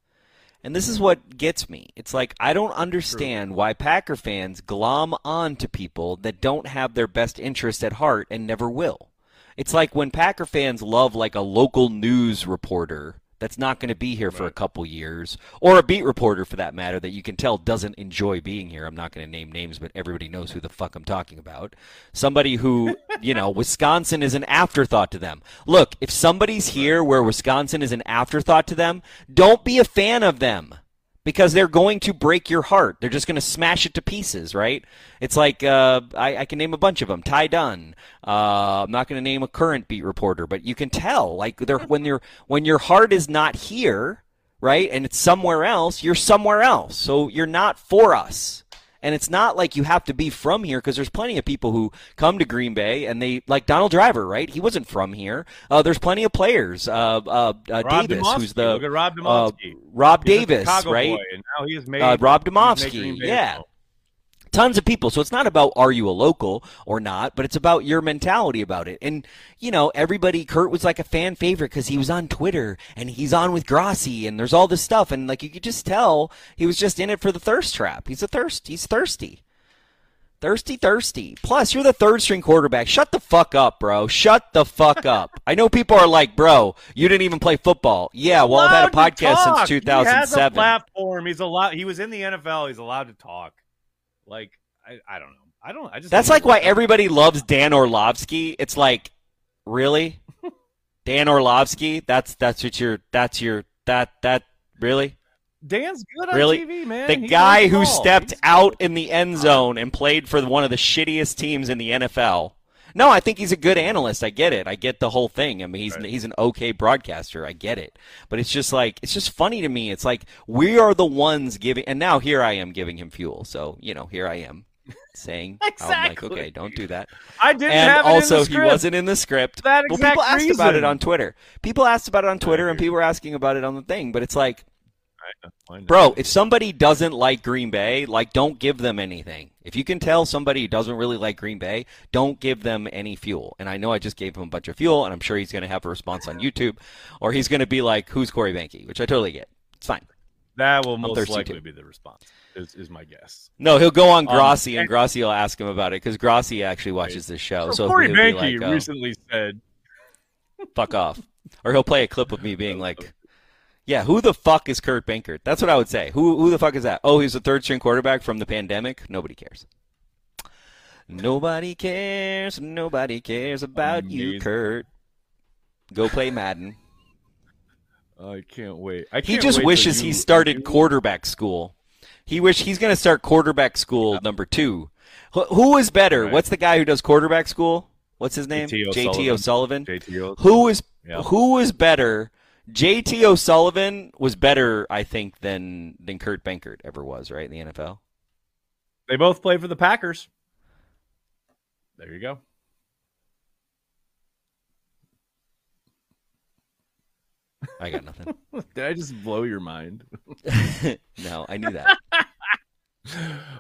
And this is what gets me. It's like I don't understand why Packer fans glom on to people that don't have their best interest at heart and never will. It's like when Packer fans love like a local news reporter that's not going to be here for a couple years, or a beat reporter for that matter that you can tell doesn't enjoy being here. I'm not going to name names, but everybody knows who the fuck I'm talking about. Somebody who, you know, Wisconsin is an afterthought to them. Look, if somebody's here where Wisconsin is an afterthought to them, don't be a fan of them because they're going to break your heart. They're just going to smash it to pieces, right? It's like uh, I, I can name a bunch of them. Ty Dunn. Uh, I'm not going to name a current beat reporter, but you can tell, like, they're, when you're when your heart is not here, right, and it's somewhere else, you're somewhere else. So you're not for us. And it's not like you have to be from here because there's plenty of people who come to Green Bay and they – like Donald Driver, right? He wasn't from here. Uh, there's plenty of players. Uh, uh, uh, Rob Davis, Demovsky. who's the – Look at Rob Demovsky. Uh, Rob he's Davis, right? Boy, and now he has made uh, Rob Demovsky, yeah. Baseball. Tons of people. So it's not about are you a local or not, but it's about your mentality about it. And, you know, everybody, Kurt was like a fan favorite because he was on Twitter and he's on with Grossi and there's all this stuff. And, like, you could just tell he was just in it for the thirst trap. He's a thirst. He's thirsty. Thirsty, thirsty. Plus, you're the third-string quarterback. Shut the fuck up, bro. Shut the fuck up. I know people are like, bro, you didn't even play football. Yeah, well, I've had a podcast since two thousand seven. He has a platform. He's allowed, he was in the N F L. He's allowed to talk. Like, I, I don't know. I don't I just That's like why everybody loves Dan Orlovsky. It's like, really? Dan Orlovsky? That's that's what you're that's your that that really? Dan's good on really? T V, man. The He's guy who stepped He's out good. in the end zone and played for one of the shittiest teams in the N F L. No, I think he's a good analyst. I get it. I get the whole thing. I mean, he's right. he's an okay broadcaster. I get it. But it's just like it's just funny to me. It's like we are the ones giving, and now here I am giving him fuel. So you know, here I am saying, exactly. I'm like, okay, don't do that. I didn't. And have it also, in the script. He wasn't in the script. That exact well, people asked reason. about it on Twitter. People asked about it on Twitter, and people were asking about it on the thing. But it's like, bro, if somebody doesn't like Green Bay, like, don't give them anything. If you can tell somebody who doesn't really like Green Bay, don't give them any fuel. And I know I just gave him a bunch of fuel, and I'm sure he's going to have a response on YouTube, or he's going to be like, who's Corey Behnke, which I totally get. It's fine. That will I'm most likely too. be the response, is, is my guess. No, he'll go on Grossi, um, and Grossi will ask him about it, because Grossi actually watches this show. So Corey Behnke like, oh, recently said, fuck off. Or he'll play a clip of me being like, yeah, who the fuck is Kurt Benkert? That's what I would say. Who who the fuck is that? Oh, he's a third-string quarterback from the pandemic? Nobody cares. Nobody cares. Nobody cares about Amazing. you, Kurt. Go play Madden. I can't wait. I can't he just wait wishes you, he started quarterback school. He wish he's going to start quarterback school yeah. number two. Who, who is better? Right. What's the guy who does quarterback school? What's his name? J T O'Sullivan. J T O'Sullivan. Who is yeah. who is better? J T O'Sullivan was better, I think, than than Kurt Benkert ever was, right, in the N F L? They both played for the Packers. There you go. I got nothing. Did I just blow your mind? No, I knew that.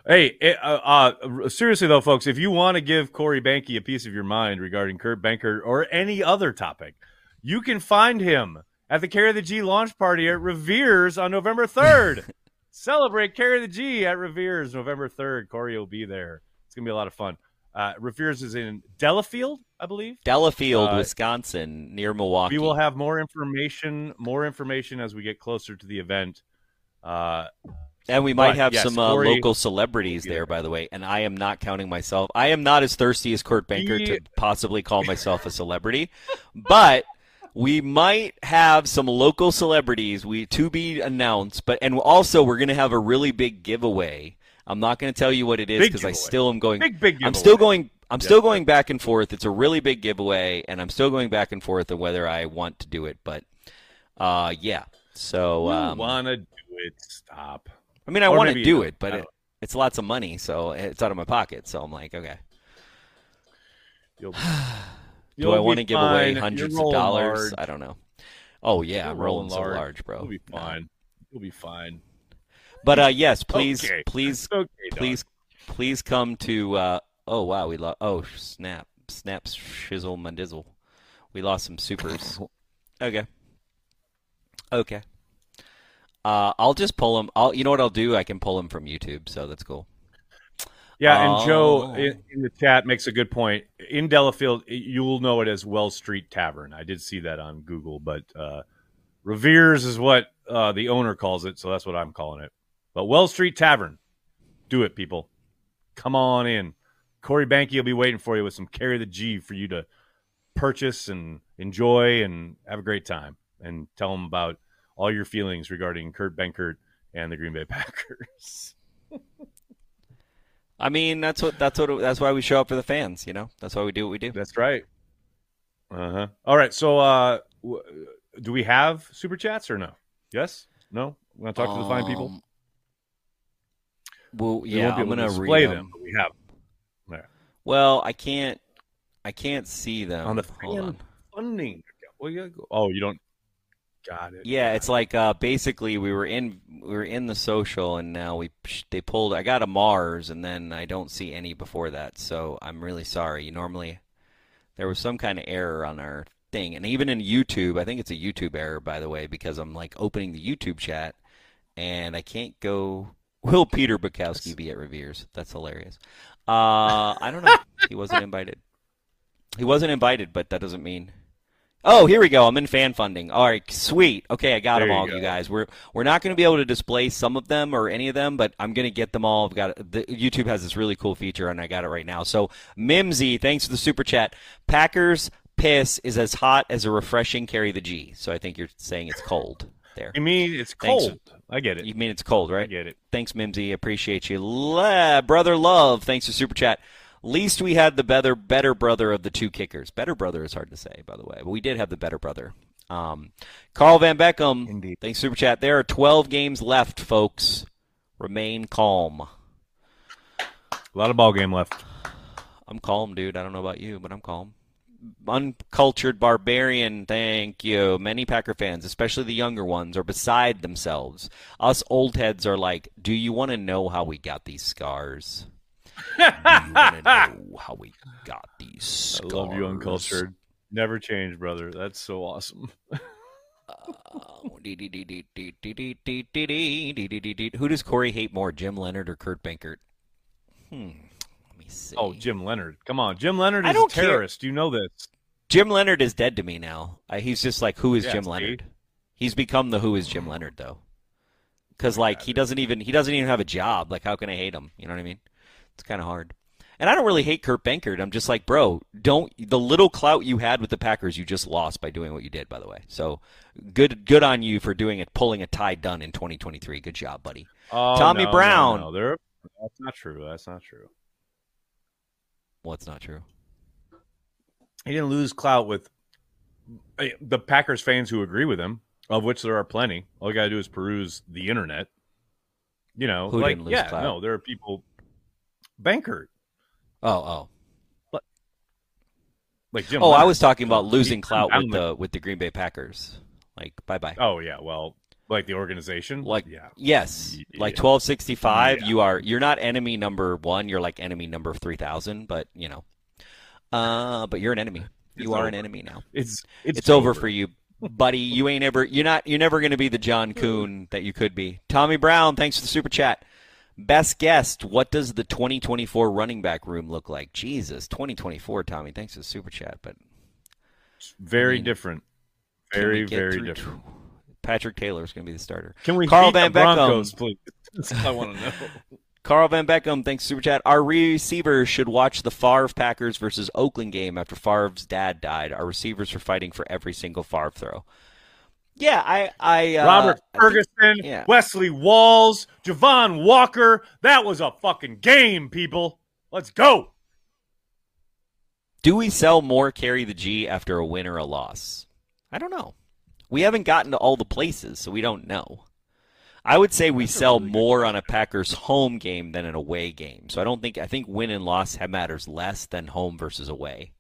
Hey, it, uh, uh, seriously, though, folks, if you want to give Corey Behnke a piece of your mind regarding Kurt Benkert or any other topic, you can find him at the Carry the G launch party at Revere's on November third. Celebrate Carry the G at Revere's November third. Corey will be there. It's going to be a lot of fun. Uh, Revere's is in Delafield, I believe. Delafield, uh, Wisconsin, near Milwaukee. We will have more information, more information as we get closer to the event. Uh, and we might but, have yes, some uh, Corey, local celebrities there, by the way. And I am not counting myself. I am not as thirsty as Kurt Benkert he... to possibly call myself a celebrity. But we might have some local celebrities we to be announced, but and also we're going to have a really big giveaway. I'm not going to tell you what it is because I still am going. Big, big giveaway. I'm still going. I'm yep. still going back and forth. It's a really big giveaway, and I'm still going back and forth on whether I want to do it. But uh, yeah, so um, you want to do it? Stop. I mean, I want to do it, but it, it's lots of money, so it's out of my pocket. So I'm like, okay. You'll, do you'll I want to give away hundreds of dollars? Large. I don't know. Oh yeah, I'm rolling so large. large, bro. You'll be fine. You'll be fine. But uh, yes, please, okay. please, okay, please, dog. please come to. Uh, oh wow, we lost. Oh snap, snap, shizzle, mandizzle. We lost some supers. okay. Okay. Uh, I'll just pull them. I'll. You know what I'll do? I can pull them from YouTube. So that's cool. Yeah, and Joe oh. in, in the chat makes a good point. In Delafield, you'll know it as Wells Street Tavern. I did see that on Google, but uh, Revere's is what uh, the owner calls it, so that's what I'm calling it. But Wells Street Tavern, do it, people. Come on in. Corey Behnke will be waiting for you with some Carry the G for you to purchase and enjoy and have a great time. And tell them about all your feelings regarding Kurt Benkert and the Green Bay Packers. I mean, that's what that's what that's why we show up for the fans, you know. That's why we do what we do. That's right. Uh huh. All right. So, uh, w- do we have super chats or no? Yes. No. We want to talk um, to the fine people. Well, yeah, we I'm gonna display read them. them but we have. Them. Right. Well, I can't. I can't see them on the Hold on. funding. Well, you go. Oh, you don't. Got it. Yeah, it's like uh, basically we were in we were in the social, and now we they pulled. I got a Mars, and then I don't see any before that, so I'm really sorry. Normally, there was some kind of error on our thing, and even in YouTube, I think it's a YouTube error, by the way, because I'm like opening the YouTube chat, and I can't go. Will Peter Bukowski That's... be at Revere's? That's hilarious. Uh, I don't know. He wasn't invited. He wasn't invited, but that doesn't mean. Oh, here we go. I'm in fan funding. All right, sweet. Okay, I got there them all, you, go. you guys. We're we're not going to be able to display some of them or any of them, but I'm going to get them all. I've got the, YouTube has this really cool feature, and I got it right now. So, Mimsy, thanks for the super chat. Packers piss is as hot as a refreshing Carry the G. So I think you're saying it's cold there. You mean it's cold? Thanks. I get it. You mean it's cold, right? I get it. Thanks, Mimsy. Appreciate you. La, brother Love, thanks for super chat. Least we had the better, better brother of the two kickers. Better brother is hard to say, by the way, but we did have the better brother. Um, Carl Van Beckham, Indeed. thanks super chat. There are twelve games left, folks. Remain calm. A lot of ball game left. I'm calm, dude. I don't know about you, but I'm calm. Uncultured Barbarian, thank you. Many Packer fans, especially the younger ones, are beside themselves. Us old heads are like, do you want to know how we got these scars? Do you want to know how we got these scars? I love you, Uncultured. Never change, brother. That's so awesome. Who does Corey hate more, Jim Leonard or Kurt Benkert? Hmm. Let me see. Oh, Jim Leonard. Come on. Jim Leonard is a terrorist. Care. You know this. Jim Leonard is dead to me now. Uh, he's just like, who is yeah, Jim Leonard? Eight. He's become the who is Jim Leonard, though. Because, like, he doesn't even he doesn't even have a job. Like, how can I hate him? You know what I mean? It's kind of hard. And I don't really hate Kurt Benkert. I'm just like, bro, don't the little clout you had with the Packers, you just lost by doing what you did, by the way. So good good on you for doing it, pulling a Ty Dunn in twenty twenty-three. Good job, buddy. Oh, Tommy no, Brown. No, no. That's not true. That's not true. What's not true? He didn't lose clout with the Packers fans who agree with him, of which there are plenty. All you got to do is peruse the internet. You know, who like, didn't lose yeah, clout? No, there are people. Benkert. Oh, oh. Like Jim. Oh, Leonard. I was talking about losing clout with the with the Green Bay Packers. Like, bye bye. Oh yeah, well, like the organization. Like yeah. Yes. Yeah. Like twelve sixty five, you are you're not enemy number one, you're like enemy number three thousand, but you know. Uh but you're an enemy. You it's are over. an enemy now. It's it's, it's over. over for you, buddy. You ain't ever you're not you're never gonna be the John Kuhn that you could be. Tommy Brown, thanks for the super chat. Best guessed, what does the twenty twenty-four running back room look like? Jesus, twenty twenty-four, Tommy. Thanks for the super chat. But it's very I mean, different. Very, very through... different. Patrick Taylor is going to be the starter. Can we Carl beat Van the Broncos, Beckham. please? That's what I want to know. Carl Van Beckham, thanks, Super Chat. Our receivers should watch the Favre Packers versus Oakland game after Favre's dad died. Our receivers are fighting for every single Favre throw. Yeah, I... I uh, Robert Ferguson, I think, yeah. Wesley Walls, Javon Walker. That was a fucking game, people. Let's go. Do we sell more Carry the G after a win or a loss? I don't know. We haven't gotten to all the places, so we don't know. I would say we sell more on a Packers home game than an away game. So I don't think I think win and loss matters less than home versus away,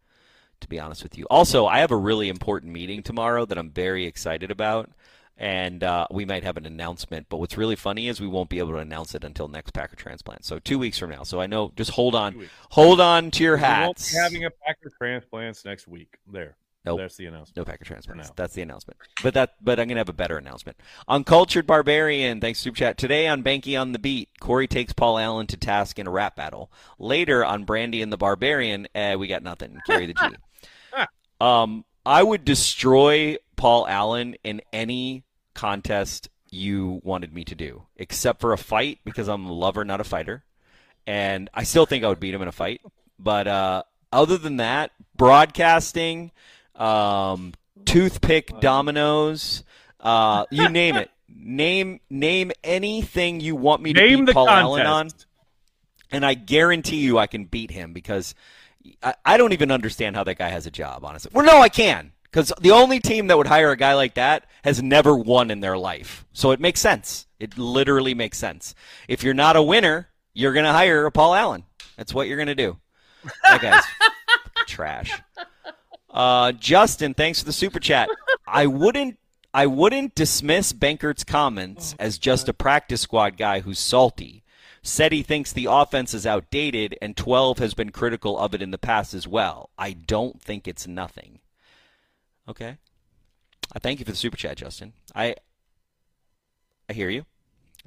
to be honest with you. Also, I have a really important meeting tomorrow that I'm very excited about, and uh, we might have an announcement. But what's really funny is we won't be able to announce it until next Packer Transplant. So two weeks from now. So I know, just hold on, hold on to your hats. We won't be having a Packer Transplants next week. There. Nope. That's the announcement. No Packer Transplants. That's the announcement. But that, but I'm going to have a better announcement. Uncultured Barbarian, thanks, Super Chat. Today on Behnke on the Beat, Corey takes Paul Allen to task in a rap battle. Later on Brandy and the Barbarian, eh, we got nothing. Carry the G. um, I would destroy Paul Allen in any contest you wanted me to do, except for a fight, because I'm a lover, not a fighter. And I still think I would beat him in a fight. But uh, other than that, broadcasting... Um, toothpick dominoes, uh, you name it. Name name anything you want me to name beat Paul contest. Allen on, and I guarantee you I can beat him, because I, I don't even understand how that guy has a job, honestly. Well, no, I can, because the only team that would hire a guy like that has never won in their life. So it makes sense. It literally makes sense. If you're not a winner, you're going to hire a Paul Allen. That's what you're going to do. That guy's trash. Uh, Justin, thanks for the super chat. I wouldn't, I wouldn't dismiss Benkert's comments as just a practice squad guy who's salty. Said he thinks the offense is outdated, and twelve has been critical of it in the past as well. I don't think it's nothing. Okay. I thank you for the super chat, Justin. I, I hear you.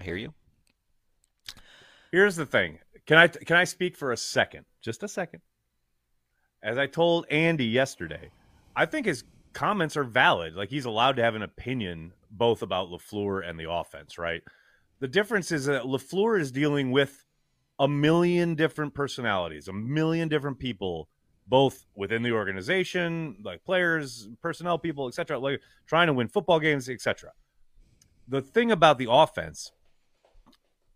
I hear you. Here's the thing. Can I, can I speak for a second? Just a second. As I told Andy yesterday, I think his comments are valid. Like, he's allowed to have an opinion both about LaFleur and the offense, right? The difference is that LaFleur is dealing with a million different personalities, a million different people, both within the organization, like players, personnel people, et cetera, like trying to win football games, et cetera. The thing about the offense,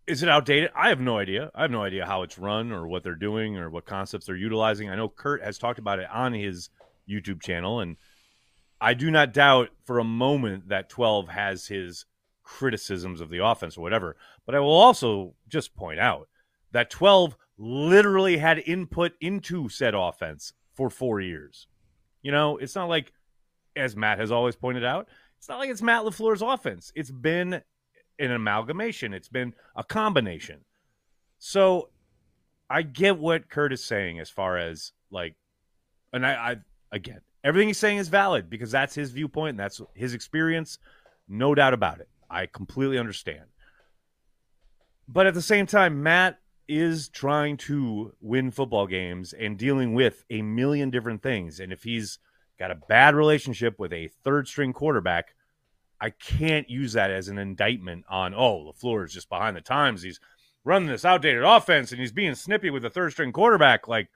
is it outdated? I have no idea. I have no idea how it's run or what they're doing or what concepts they're utilizing. I know Kurt has talked about it on his YouTube channel, and I do not doubt for a moment that twelve has his criticisms of the offense or whatever. But I will also just point out that twelve literally had input into said offense for four years. You know, it's not like, as Matt has always pointed out, it's not like it's Matt LaFleur's offense. It's been an amalgamation. It's been a combination. So I get what Kurt is saying as far as like, and I, I, again, everything he's saying is valid, because that's his viewpoint and that's his experience. No doubt about it. I completely understand. But at the same time, Matt is trying to win football games and dealing with a million different things. And if he's got a bad relationship with a third string quarterback, I can't use that as an indictment on, oh, LaFleur is just behind the times. He's running this outdated offense, and he's being snippy with a third-string quarterback. Like,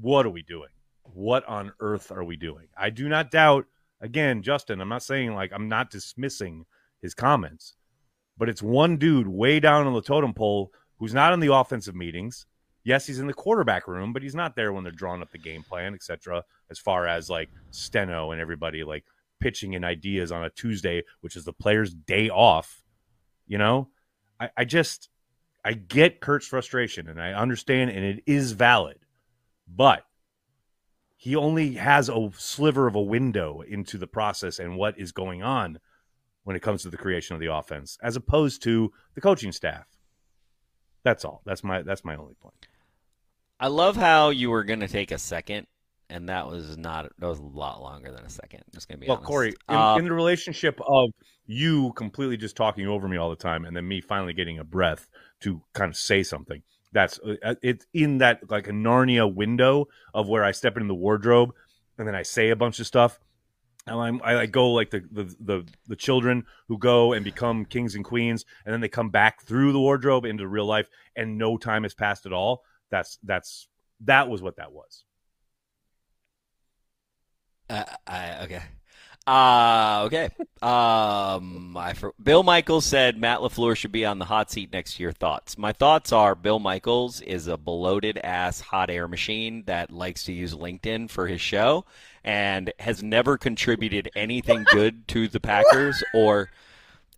what are we doing? What on earth are we doing? I do not doubt, again, Justin, I'm not saying, like, I'm not dismissing his comments, but it's one dude way down on the totem pole who's not in the offensive meetings. Yes, he's in the quarterback room, but he's not there when they're drawing up the game plan, et cetera, as far as, like, Steno and everybody, like, pitching and ideas on a Tuesday, which is the player's day off. You know, I, I just, I get Kurt's frustration, and I understand, and it is valid, but he only has a sliver of a window into the process and what is going on when it comes to the creation of the offense, as opposed to the coaching staff. That's all. That's my, that's my only point. I love how you were going to take a second, and that was not, that was a lot longer than a second. I'm just going to be well, honest. Well, Corey, in, um, in the relationship of you completely just talking over me all the time, and then me finally getting a breath to kind of say something, that's, it's in that like a Narnia window of where I step into the wardrobe and then I say a bunch of stuff. And I'm, I, I go like the, the the the children who go and become kings and queens, and then they come back through the wardrobe into real life, and no time has passed at all. That's that's that was what that was. Uh, I, okay. Uh, okay. Um, I for, Bill Michaels said Matt LaFleur should be on the hot seat next year. Thoughts? My thoughts are Bill Michaels is a bloated ass hot air machine that likes to use LinkedIn for his show and has never contributed anything good to the Packers or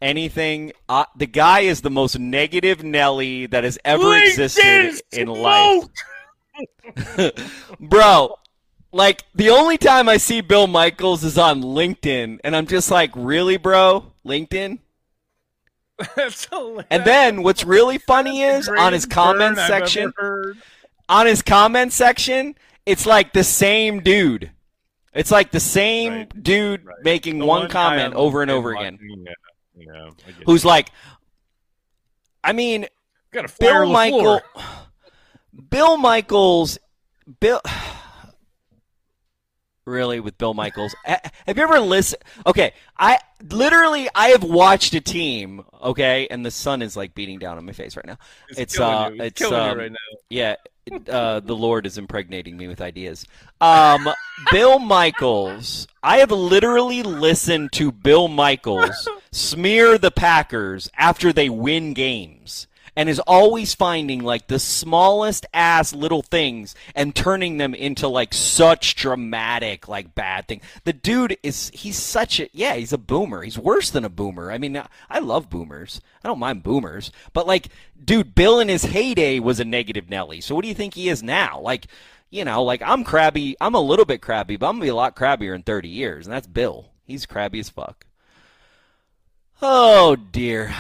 anything. Uh, the guy is the most negative Nelly that has ever LinkedIn's existed in life. Bro. Like, the only time I see Bill Michaels is on LinkedIn, and I'm just like, really, bro? LinkedIn? That's and then what's really funny is on his comment section, on his comment section, it's like the same dude. It's like the same right. dude right. making the one, one comment over and over watching, again. Yeah, yeah, who's you. like, I mean, gotta Bill, Michael, Bill Michaels, Bill... Really, with Bill Michaels. Have you ever listened? Okay, I literally, I have watched a team, okay, and the sun is like beating down on my face right now. It's, it's killing uh, you. It's, it's killing um, you right now. Yeah, it, uh, the Lord is impregnating me with ideas. Um, Bill Michaels, I have literally listened to Bill Michaels smear the Packers after they win games. And is always finding, like, the smallest ass little things and turning them into, like, such dramatic, like, bad thing. The dude is, he's such a, yeah, he's a boomer. He's worse than a boomer. I mean, I love boomers. I don't mind boomers. But, like, dude, Bill in his heyday was a negative Nelly. So what do you think he is now? Like, you know, like, I'm crabby. I'm a little bit crabby, but I'm going to be a lot crabbier in thirty years. And that's Bill. He's crabby as fuck. Oh, dear.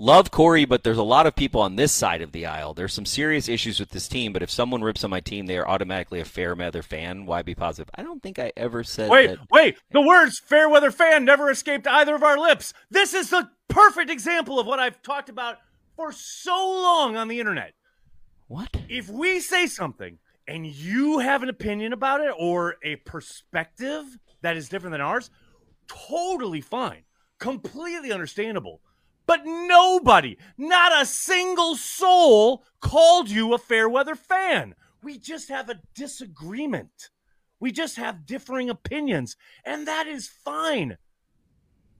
Love Corey, but there's a lot of people on this side of the aisle. There's some serious issues with this team, but if someone rips on my team, they are automatically a fair-weather fan. Why be positive? I don't think I ever said wait, that. Wait, wait. The words fair-weather fan never escaped either of our lips. This is the perfect example of what I've talked about for so long on the internet. What? If we say something and you have an opinion about it or a perspective that is different than ours, totally fine, completely understandable. But nobody, not a single soul, called you a fair-weather fan. We just have a disagreement. We just have differing opinions, and that is fine.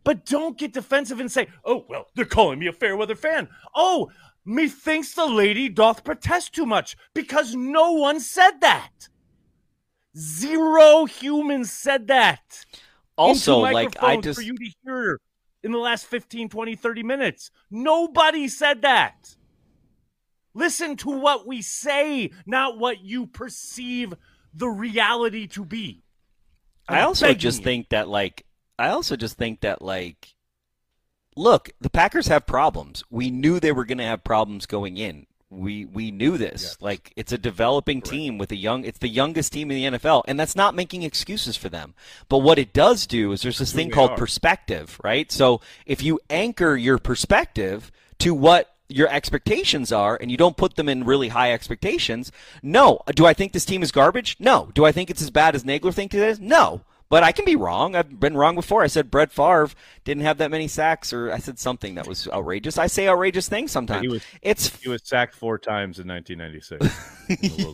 But don't get defensive and say, oh, well, they're calling me a fair-weather fan. Oh, methinks the lady doth protest too much, because no one said that. Zero humans said that. Also, like, I just... for you to hear. In the last fifteen, twenty, thirty minutes. Nobody said that. Listen to what we say, not what you perceive the reality to be. I'm I also just you. think that, like, I also just think that, like, look, the Packers have problems. We knew they were going to have problems going in. We we knew this. Yes. Like, it's a developing Correct. team with a young – it's the youngest team in the N F L, and that's not making excuses for them. But what it does do is there's this thing called are. perspective, right? So if you anchor your perspective to what your expectations are and you don't put them in really high expectations, no. Do I think this team is garbage? No. Do I think it's as bad as Nagler thinks it is? No. But I can be wrong. I've been wrong before. I said Brett Favre didn't have that many sacks, or I said something that was outrageous. I say outrageous things sometimes. He was, it's he was sacked four times in nineteen ninety-six. in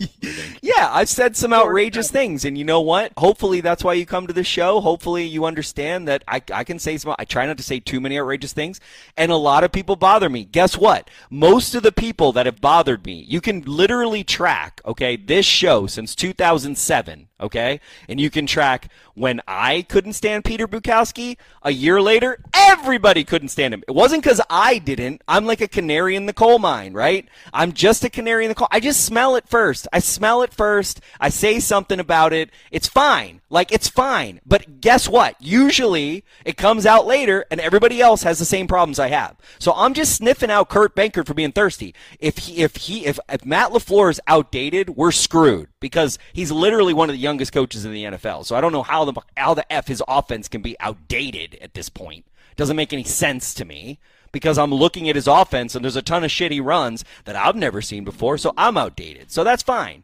yeah, I've said some outrageous things, and you know what? Hopefully that's why you come to the show. Hopefully you understand that I, I can say some – I try not to say too many outrageous things, and a lot of people bother me. Guess what? Most of the people that have bothered me, you can literally track, okay, this show since two thousand seven, okay, and you can track – when I couldn't stand Peter Bukowski, a year later, everybody couldn't stand him. It wasn't because I didn't. I'm like a canary in the coal mine, right? I'm just a canary in the coal. I just smell it first. I smell it first. I say something about it. It's fine. Like, it's fine. But guess what? Usually it comes out later, and everybody else has the same problems I have. So I'm just sniffing out Kurt Benkert for being thirsty. If he, if he, if, if Matt LaFleur is outdated, we're screwed because he's literally one of the youngest coaches in the N F L. So I don't know how the how the F his offense can be outdated at this point. Doesn't make any sense to me because I'm looking at his offense and there's a ton of shit he runs that I've never seen before, so I'm outdated. So that's fine.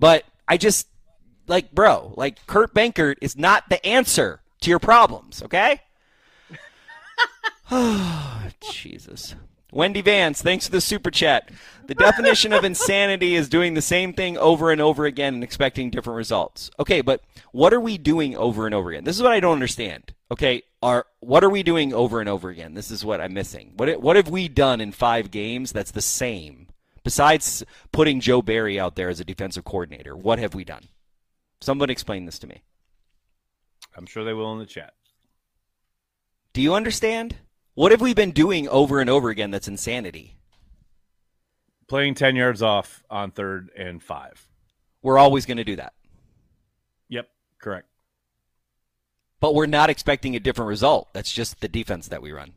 But I just like, bro, like, Kurt Benkert is not the answer to your problems, okay? Oh, Jesus. Wendy Vance, thanks for the super chat. The definition of insanity is doing the same thing over and over again and expecting different results. Okay, but what are we doing over and over again? This is what I don't understand. Okay, are what are we doing over and over again? This is what I'm missing. What what have we done in five games that's the same? Besides putting Joe Barry out there as a defensive coordinator, what have we done? Someone explain this to me. I'm sure they will in the chat. Do you understand? What have we been doing over and over again that's insanity? Playing ten yards off on third and five. We're always going to do that. Yep, correct. But we're not expecting a different result. That's just the defense that we run.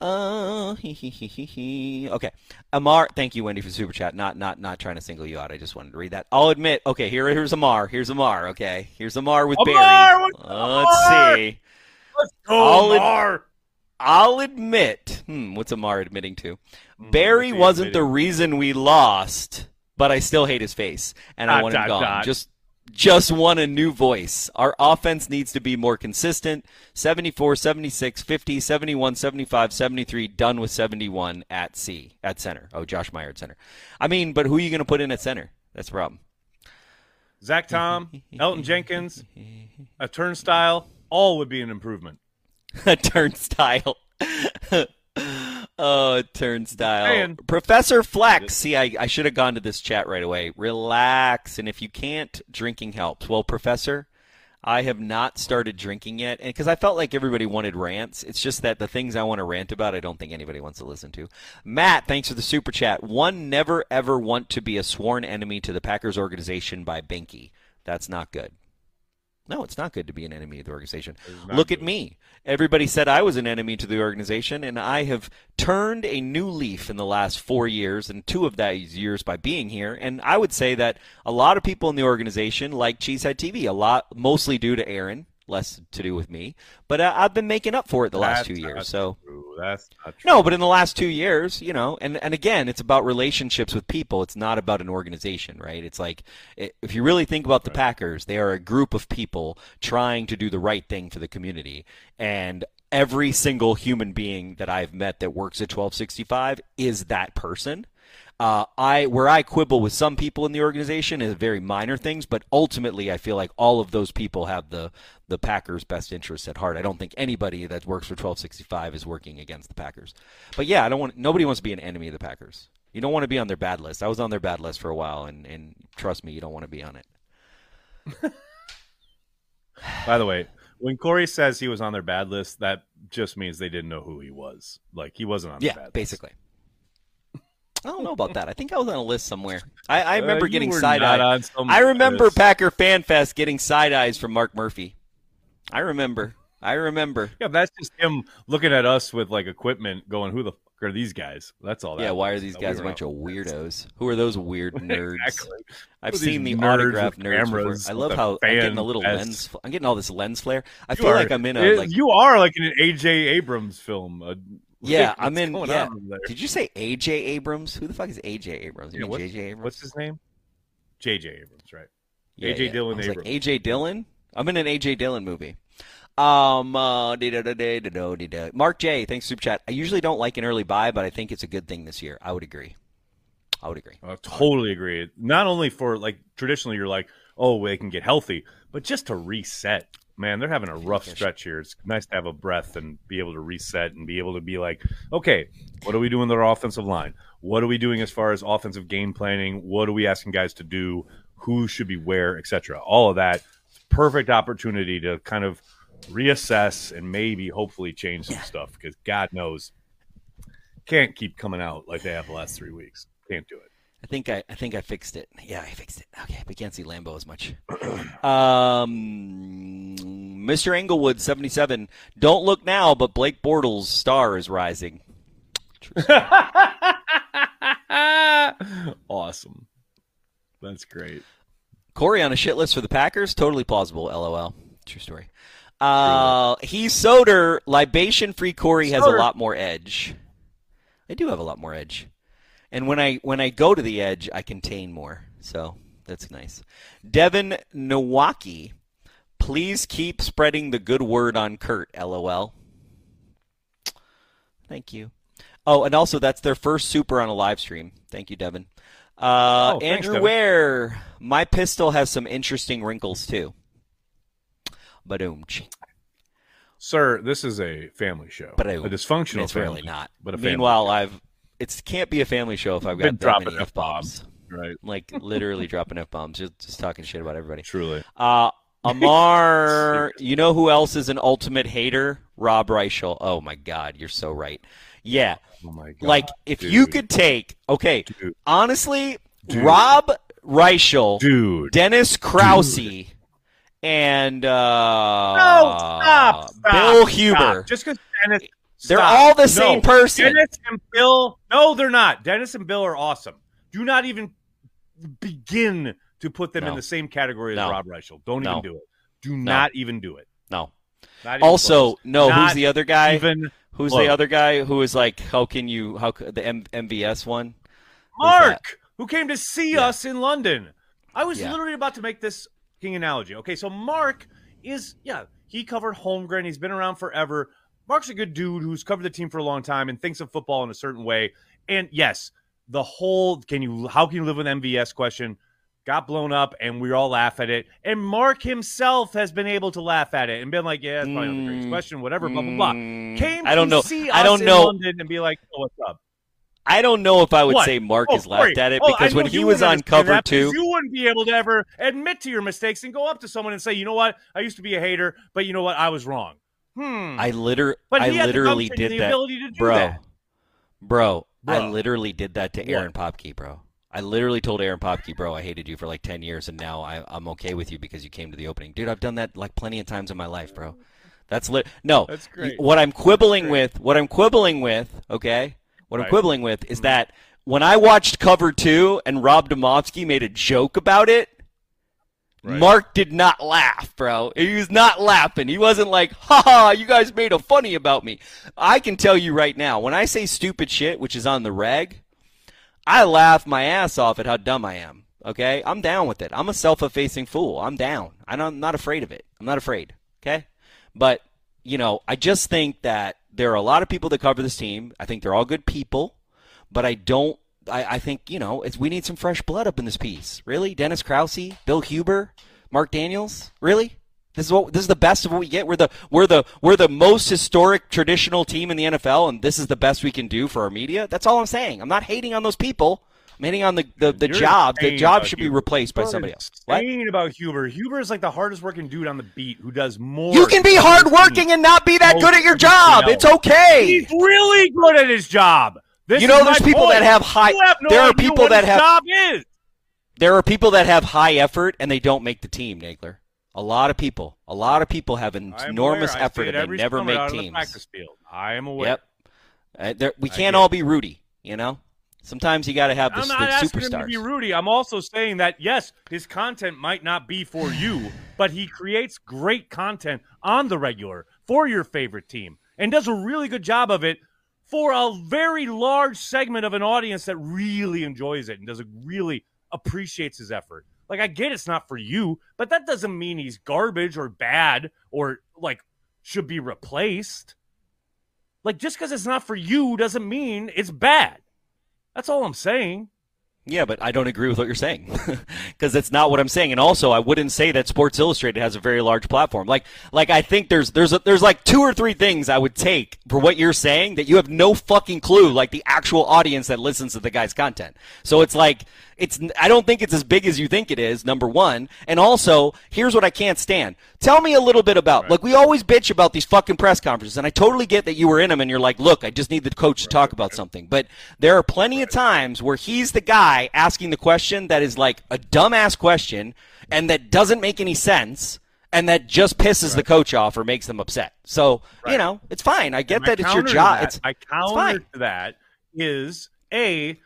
Uh, he, he, he, he, he. Okay. Amar, thank you, Wendy, for super chat. Not not not trying to single you out. I just wanted to read that. I'll admit, okay, here, here's Amar. Here's Amar, okay. Here's Amar with Amar, Barry. Amar. Let's see. Let's go, I'll Amar. Ad- I'll admit. Hmm, what's Amar admitting to? Mm, Barry wasn't admitting. The reason we lost, but I still hate his face. And dot, I want him dot, gone. Dot. Just Just want a new voice. Our offense needs to be more consistent. seventy-four, seventy-six, fifty, seventy-one, seventy-five, seventy-three, done with seventy-one at C, at center. Oh, Josh Meyer at center. I mean, but who are you going to put in at center? That's the problem. Zach Tom, Elton Jenkins, a turnstile, all would be an improvement. A turnstile. Oh, turnstile. Man. Professor Flex. See, I, I should have gone to this chat right away. Relax. And if you can't, drinking helps. Well, Professor, I have not started drinking yet. And because I felt like everybody wanted rants. It's just that the things I want to rant about, I don't think anybody wants to listen to. Matt, thanks for the super chat. One never, ever want to be a sworn enemy to the Packers organization by Behnke. That's not good. No, it's not good to be an enemy of the organization. Look good. At me. Everybody said I was an enemy to the organization, and I have turned a new leaf in the last four years, and two of those years by being here. And I would say that a lot of people in the organization like Cheesehead T V, a lot, mostly due to Aaron, less to do with me. But I, I've been making up for it the That's last two years. So true. That's not true. No, but in the last two years, you know, and, and again, it's about relationships with people. It's not about an organization, right? It's like it, if you really think about the right. Packers, they are a group of people trying to do the right thing for the community. And every single human being that I've met that works at twelve sixty-five is that person. Uh, I where I quibble with some people in the organization is very minor things, but ultimately I feel like all of those people have the, the Packers' best interests at heart. I don't think anybody that works for twelve sixty-five is working against the Packers. But yeah, I don't want nobody wants to be an enemy of the Packers. You don't want to be on their bad list. I was on their bad list for a while, and, and trust me, you don't want to be on it. By the way, when Corey says he was on their bad list, that just means they didn't know who he was. Like he wasn't on their yeah, bad list. Yeah, basically. I don't know about that. I think I was on a list somewhere. I, I remember uh, getting side-eyed. I remember list. Packer Fan Fest getting side-eyes from Mark Murphy. I remember. I remember. Yeah, that's just him looking at us with, like, equipment going, who the fuck are these guys? That's all that Yeah, was. Why are these guys we a bunch of weirdos? Who are those weird nerds? Exactly. I've seen the autograph nerds before. I love how I'm getting a little fest. lens. Fl- I'm getting all this lens flare. I you feel are, like I'm in a like, – You are like in an A J. Abrams film, a, Yeah, I'm in. Yeah. Did you say A J. Abrams? Who the fuck is A J. Abrams? You yeah, mean J J. Abrams? What's his name? J J. Abrams, right? Yeah, A J. Yeah. Dillon. I was Abrams. Like A J. Dillon. I'm in an A J. Dillon movie. Um, uh, Mark J. Thanks for super chat. I usually don't like an early buy, but I think it's a good thing this year. I would agree. I would agree. I totally agree. Not only for like traditionally, you're like, oh, they can get healthy, but just to reset. Man, they're having a rough stretch here. It's nice to have a breath and be able to reset and be able to be like, okay, what are we doing with our offensive line? What are we doing as far as offensive game planning? What are we asking guys to do? Who should be where, et cetera? All of that, perfect opportunity to kind of reassess and maybe hopefully change some stuff because God knows can't keep coming out like they have the last three weeks. Can't do it. I think I, I think I fixed it. Yeah, I fixed it. Okay, we can't see Lambeau as much. um, Mister Englewood, seventy-seven. Don't look now, but Blake Bortles' star is rising. Awesome. That's great. Corey on a shit list for the Packers? Totally plausible, LOL. True story. Uh, he's Soder. Libation-free Corey Soder. Has a lot more edge. I do have a lot more edge. And when I when I go to the edge, I contain more. So That's nice. Devin Nowaki, please keep spreading the good word on Kurt, L O L. Thank you. Oh, and also that's their first super on a live stream. Thank you, Devin. Uh, oh, thanks, Andrew Devin. Ware, my pistol has some interesting wrinkles too. Ba-doom. Sir, this is a family show. Ba-doom. A dysfunctional it's family. It's really not. But a Meanwhile, show. I've it can't be a family show if I've got Been that many F-bombs. Right. Like literally dropping F-bombs. Just, just talking shit about everybody. Truly. Uh, Amar, you know who else is an ultimate hater? Rob Reichel. Oh, my God. You're so right. Yeah. Oh my God, like, if dude. you could take – okay, dude. honestly, dude. Rob Reichel, dude. Dennis Krause, dude. and uh, no, stop, stop, Bill Huber. Stop. Just because Dennis – They're stop. all the no. same person. Dennis and Bill – no, they're not. Dennis and Bill are awesome. Do not even begin to put them no. in the same category no. as Rob Reichel. Don't no. even do it. Do no. not even do it. No. Also, close. no, not who's the other guy? Even Who's Look. the other guy who was like, how can you, how the M- MVS one? Mark, who came to see yeah. us in London. I was yeah. literally about to make this king analogy. Okay, so Mark is, yeah, he covered Holmgren. He's been around forever. Mark's a good dude who's covered the team for a long time and thinks of football in a certain way. And yes, the whole, can you, how can you live with M V S question got blown up and we all laugh at it. And Mark himself has been able to laugh at it and been like, yeah, that's probably not the greatest question, whatever, blah, blah, blah. Came I don't to know. see I don't us know. in London and be like, oh, what's up? I don't know if I would what? say Mark oh, has sorry. laughed at it oh, because when he was on Cover Two, you wouldn't be able to ever admit to your mistakes and go up to someone and say, you know what, I used to be a hater, but you know what, I was wrong. Hmm. I, liter- I literally did that. Bro. that. Bro, bro, I literally did that to Aaron what? Popkey, bro. I literally told Aaron Popkey, bro, I hated you for like ten years, and now I, I'm okay with you because you came to the opening. Dude, I've done that like plenty of times in my life, bro. That's lit. No, that's great. What I'm quibbling with, what I'm quibbling with, okay, what right. I'm quibbling with is mm-hmm. that when I watched Cover two and Rob Demovsky made a joke about it, right. Mark did not laugh, bro. He was not laughing. He wasn't like, ha ha, you guys made a funny about me. I can tell you right now, when I say stupid shit, which is on the reg, I laugh my ass off at how dumb I am, okay? I'm down with it. I'm a self-effacing fool. I'm down. I'm not afraid of it. I'm not afraid, okay? But, you know, I just think that there are a lot of people that cover this team. I think they're all good people, but I don't I, I think, you know, it's, we need some fresh blood up in this piece. Really? Dennis Krause, Bill Huber, Mark Daniels? Really? This is what this is the best of what we get. We're the we're the we're the most historic traditional team in the N F L, and this is the best we can do for our media. That's all I'm saying. I'm not hating on those people. I'm hating on the, the, the job. The job should Huber. be replaced You're by somebody else. What? about Huber. Huber is like the hardest working dude on the beat who does more. You can be hardworking and not be that good at your job. It's okay. He's really good at his job. This you know, there's people point. that have high. Have no there are people that have. Job is. There are people that have high effort and they don't make the team, Nagler. A lot of people. A lot of people have an enormous effort and they never make teams. I am aware. Yep. Uh, there, we can't all be Rudy, you know? Sometimes you got to have the, the superstars. I'm not asking him to be Rudy. I'm also saying that, yes, his content might not be for you, but he creates great content on the regular for your favorite team and does a really good job of it for a very large segment of an audience that really enjoys it and does a, really appreciates his effort. Like, I get it's not for you, but that doesn't mean he's garbage or bad or, like, should be replaced. Like, just because it's not for you doesn't mean it's bad. That's all I'm saying. Yeah, but I don't agree with what you're saying because that's not what I'm saying. And also, I wouldn't say that Sports Illustrated has a very large platform. Like, like I think there's there's a, there's like two or three things I would take for what you're saying that you have no fucking clue, like the actual audience that listens to the guy's content. So it's like it's I don't think it's as big as you think it is. Number one, and also here's what I can't stand. Tell me a little bit about right. like we always bitch about these fucking press conferences, and I totally get that you were in them, and you're like, look, I just need the coach right. to talk about something. But there are plenty right. of times where he's the guy asking the question that is like a dumbass question and that doesn't make any sense and that just pisses right. the coach off or makes them upset. So, right. you know, it's fine. I get that it's your job. That, it's, I counter it's to that is, A,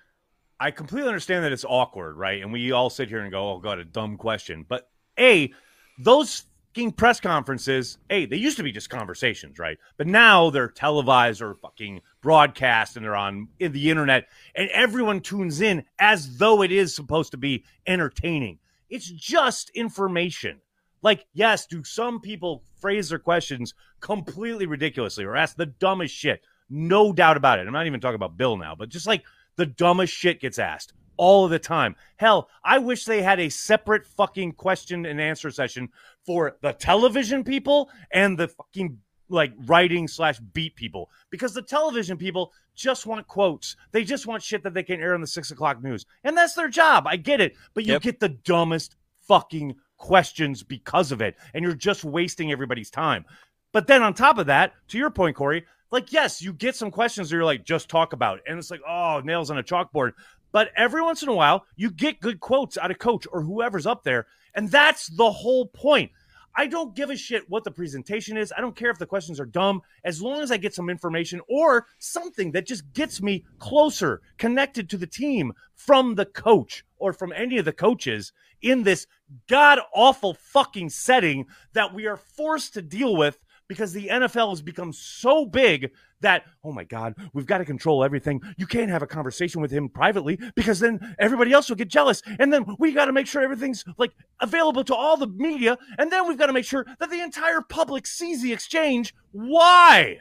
I completely understand that it's awkward, right? And we all sit here and go, oh, God, a dumb question. But, A, those fucking press conferences, A, they used to be just conversations, right? But now they're televised or fucking broadcast and they're on the internet and everyone tunes in as though it is supposed to be entertaining. It's just information. Like, yes, do some people phrase their questions completely ridiculously or ask the dumbest shit? No doubt about it. I'm not even talking about Bill now, but just like the dumbest shit gets asked all of the time. Hell, I wish they had a separate fucking question and answer session for the television people and the fucking like writing slash beat people, because the television people just want quotes. They just want shit that they can air on the six o'clock news. And that's their job. I get it. But you yep. get the dumbest fucking questions because of it. And you're just wasting everybody's time. But then on top of that, to your point, Corey, like, yes, you get some questions that you're like, just talk about it. And it's like, oh, nails on a chalkboard. But every once in a while, you get good quotes out of Coach or whoever's up there. And that's the whole point. I don't give a shit what the presentation is. I don't care if the questions are dumb. As long as I get some information or something that just gets me closer, connected to the team from the coach or from any of the coaches in this god-awful fucking setting that we are forced to deal with because the N F L has become so big that, oh my God, we've got to control everything. You can't have a conversation with him privately because then everybody else will get jealous. And then we got to make sure everything's like available to all the media. And then we've got to make sure that the entire public sees the exchange. Why?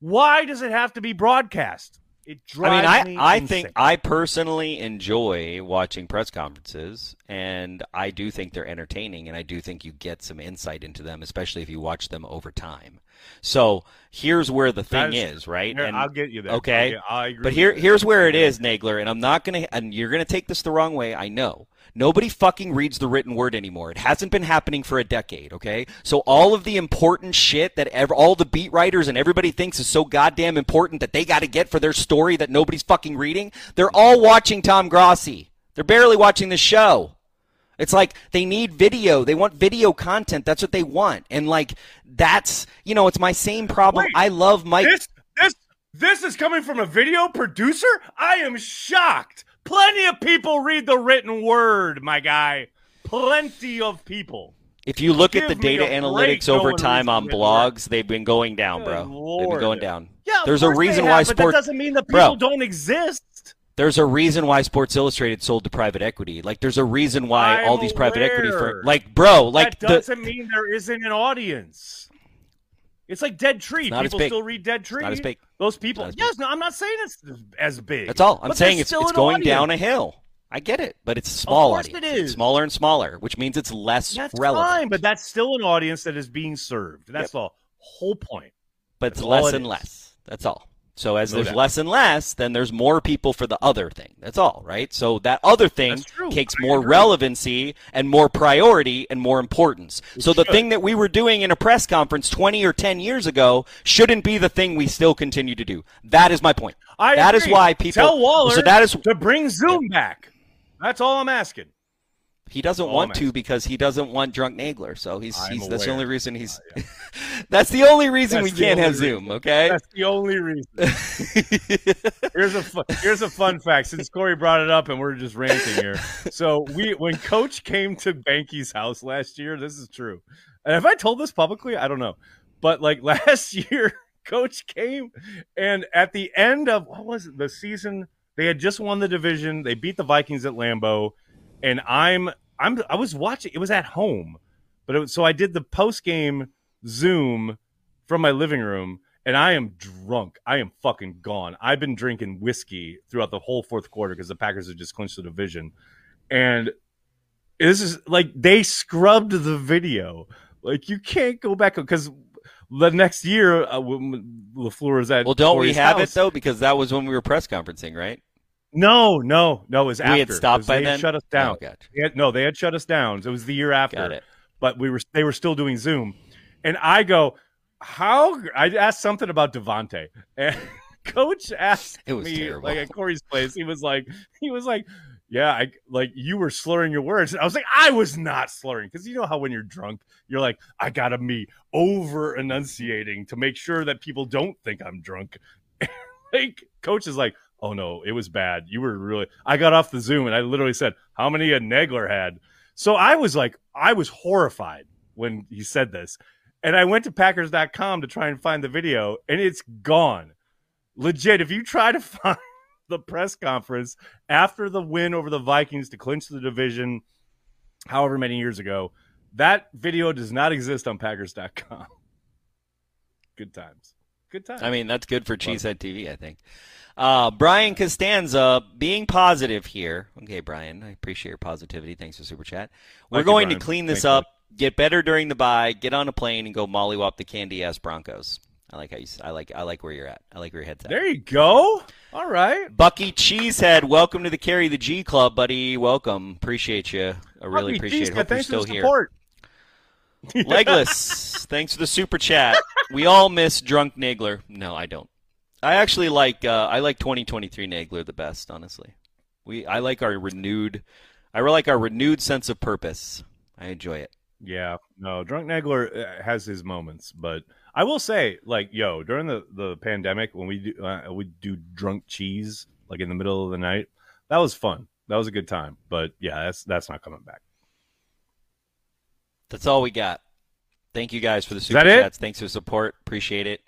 Why does it have to be broadcast? It drives I mean, I, me I insane. think I personally enjoy watching press conferences, and I do think they're entertaining, and I do think you get some insight into them, especially if you watch them over time. So here's where the thing is, is, right? Here, and, I'll get you there. Okay, yeah, I agree. But here, here's where it is, Nagler, and I'm not gonna, and you're gonna take this the wrong way. I know. Nobody fucking reads the written word anymore. It hasn't been happening for a decade, okay? So all of the important shit that ever, all the beat writers and everybody thinks is so goddamn important that they got to get for their story that nobody's fucking reading, they're all watching Tom Grassi. They're barely watching the show. It's like they need video. They want video content. That's what they want. And, like, that's, you know, it's my same problem. Wait, I love Mike. This, this, this is coming from a video producer? I am shocked. Plenty of people read the written word, my guy. Plenty of people. If you look Give at the data analytics over time on blogs, they've been going down, bro. Lord. They've been going down. Yeah, there's a reason have, why sports. But that doesn't mean that people bro, don't exist. There's a reason why Sports Illustrated sold to private equity. Like, there's a reason why I'm all these aware. private equity firms. Like, bro, like that doesn't the, mean there isn't an audience. It's like Dead Tree. People still read Dead Tree. It's not as big. Those people. Big. Yes, no, I'm not saying it's as big. That's all. I'm saying it's, it's going audience. down a hill. I get it, but it's smaller. Of course audience. it is. It's smaller and smaller, which means it's less that's relevant. That's fine, but that's still an audience that is being served. That's yep. the whole point. But that's it's less it and is. less. That's all. So as no there's doubt. less and less, then there's more people for the other thing. That's all, right? So that other thing takes I more agree. relevancy and more priority and more importance. It so should. the thing that we were doing in a press conference twenty or ten years ago shouldn't be the thing we still continue to do. That is my point. I that agree. is why people tell Waller so that is, to bring Zoom yeah. back. That's all I'm asking. He doesn't oh, want man. to because he doesn't want drunk Nagler. So he's, he's that's the only reason he's uh, yeah. that's the only reason that's we can't have reason. Zoom. Okay, that's the only reason. here's a fun, here's a fun fact. Since Corey brought it up and we're just ranting here, so we when Coach came to Behnke's house last year, this is true. And have I told this publicly? I don't know, but like last year, Coach came and at the end of what was it the season? They had just won the division. They beat the Vikings at Lambeau, and I'm. I'm, I was watching. It was at home, but it was, so I did the post game Zoom from my living room, and I am drunk. I am fucking gone. I've been drinking whiskey throughout the whole fourth quarter because the Packers had just clinched the division, and this is like they scrubbed the video. Like you can't go back because the next year uh, LaFleur is at. Well, don't Corey's we have house. it though? Because that was when we were press conferencing, right? No, no, no. It was after. We had stopped by they then? Had shut us down. Oh, they had, no, they had shut us down. It was the year after. Got it. But we were they were still doing Zoom, and I go, how? I asked something about Devontae, and Coach asked it was me terrible. like at Corey's place. He was like, he was like, yeah, I like you were slurring your words. And I was like, I was not slurring because you know how when you're drunk, you're like, I gotta be over enunciating to make sure that people don't think I'm drunk. Like Coach is like. Oh, no, it was bad. You were really – I got off the Zoom, and I literally said, how many a Nagler had? So I was like – I was horrified when he said this. And I went to Packers dot com to try and find the video, and it's gone. Legit, if you try to find the press conference after the win over the Vikings to clinch the division, however many years ago. That video does not exist on Packers dot com. Good times. Good times. I mean, that's good for Cheesehead T V, I think. Uh, Brian Costanza, being positive here. Okay, Brian, I appreciate your positivity. Thanks for Super Chat. We're Thank going you, to clean this Thank up, you. Get better during the bye, get on a plane, and go mollywop the candy-ass Broncos. I like how you. I like. I like where you're at. I like where your head's at. There you go. All right, Bucky Cheesehead. Welcome to the Carry the G Club, buddy. Welcome. Appreciate you. I really Bucky appreciate it. Hope you're still here. Support. Legless. Thanks for the super chat. We all miss drunk Nagler. No, I don't. I actually like. Uh, I like twenty twenty-three Nagler the best. Honestly, we. I like our renewed. I really like our renewed sense of purpose. I enjoy it. Yeah. No, drunk Nagler has his moments, but. I will say, like, yo, during the, the pandemic, when we do uh, we do drunk cheese, like in the middle of the night, that was fun. That was a good time. But yeah, that's that's not coming back. That's all we got. Thank you guys for the super chats. Thanks for the support. Appreciate it.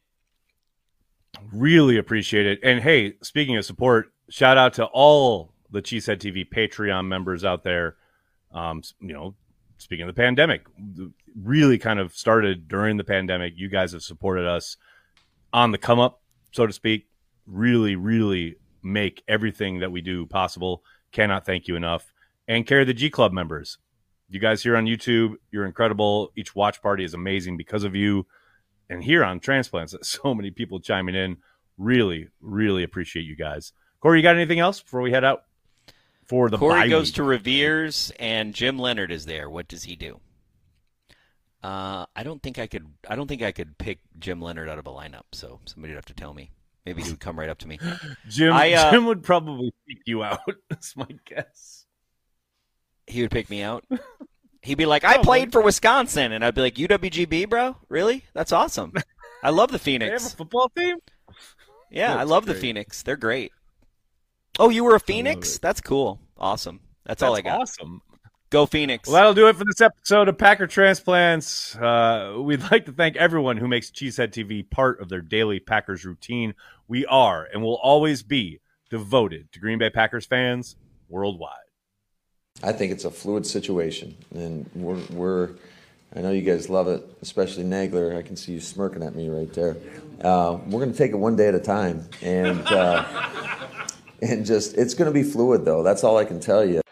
Really appreciate it. And hey, speaking of support, shout out to all the Cheesehead T V Patreon members out there. Um, you know, speaking of the pandemic, really kind of started during the pandemic. You guys have supported us on the come up, so to speak. Really, really make everything that we do possible. Cannot thank you enough. And Carry the G Club members. You guys here on YouTube, you're incredible. Each watch party is amazing because of you. And here on Transplants, so many people chiming in. Really, really appreciate you guys. Corey, you got anything else before we head out? For the Corey goes week. to Revere's, and Jim Leonard is there. What does he do? Uh, I don't think I could. I don't think I could pick Jim Leonard out of a lineup. So somebody would have to tell me. Maybe he would come right up to me. Jim, I, uh, Jim would probably pick you out. That's my guess. He would pick me out. He'd be like, "I played for Wisconsin," and I'd be like, "U W G B, bro? Really? That's awesome. I love the Phoenix. They have a football team. Yeah, That's I love great. the Phoenix. They're great." Oh, you were a Phoenix? That's cool. Awesome. That's, That's all I got. Awesome. Go Phoenix. Well, that'll do it for this episode of Packer Transplants. Uh, we'd like to thank everyone who makes Cheesehead T V part of their daily Packers routine. We are and will always be devoted to Green Bay Packers fans worldwide. I think it's a fluid situation, and we're, we're I know you guys love it, especially Nagler. I can see you smirking at me right there. Uh, we're going to take it one day at a time, and. Uh, And just, it's going to be fluid, though. That's all I can tell you.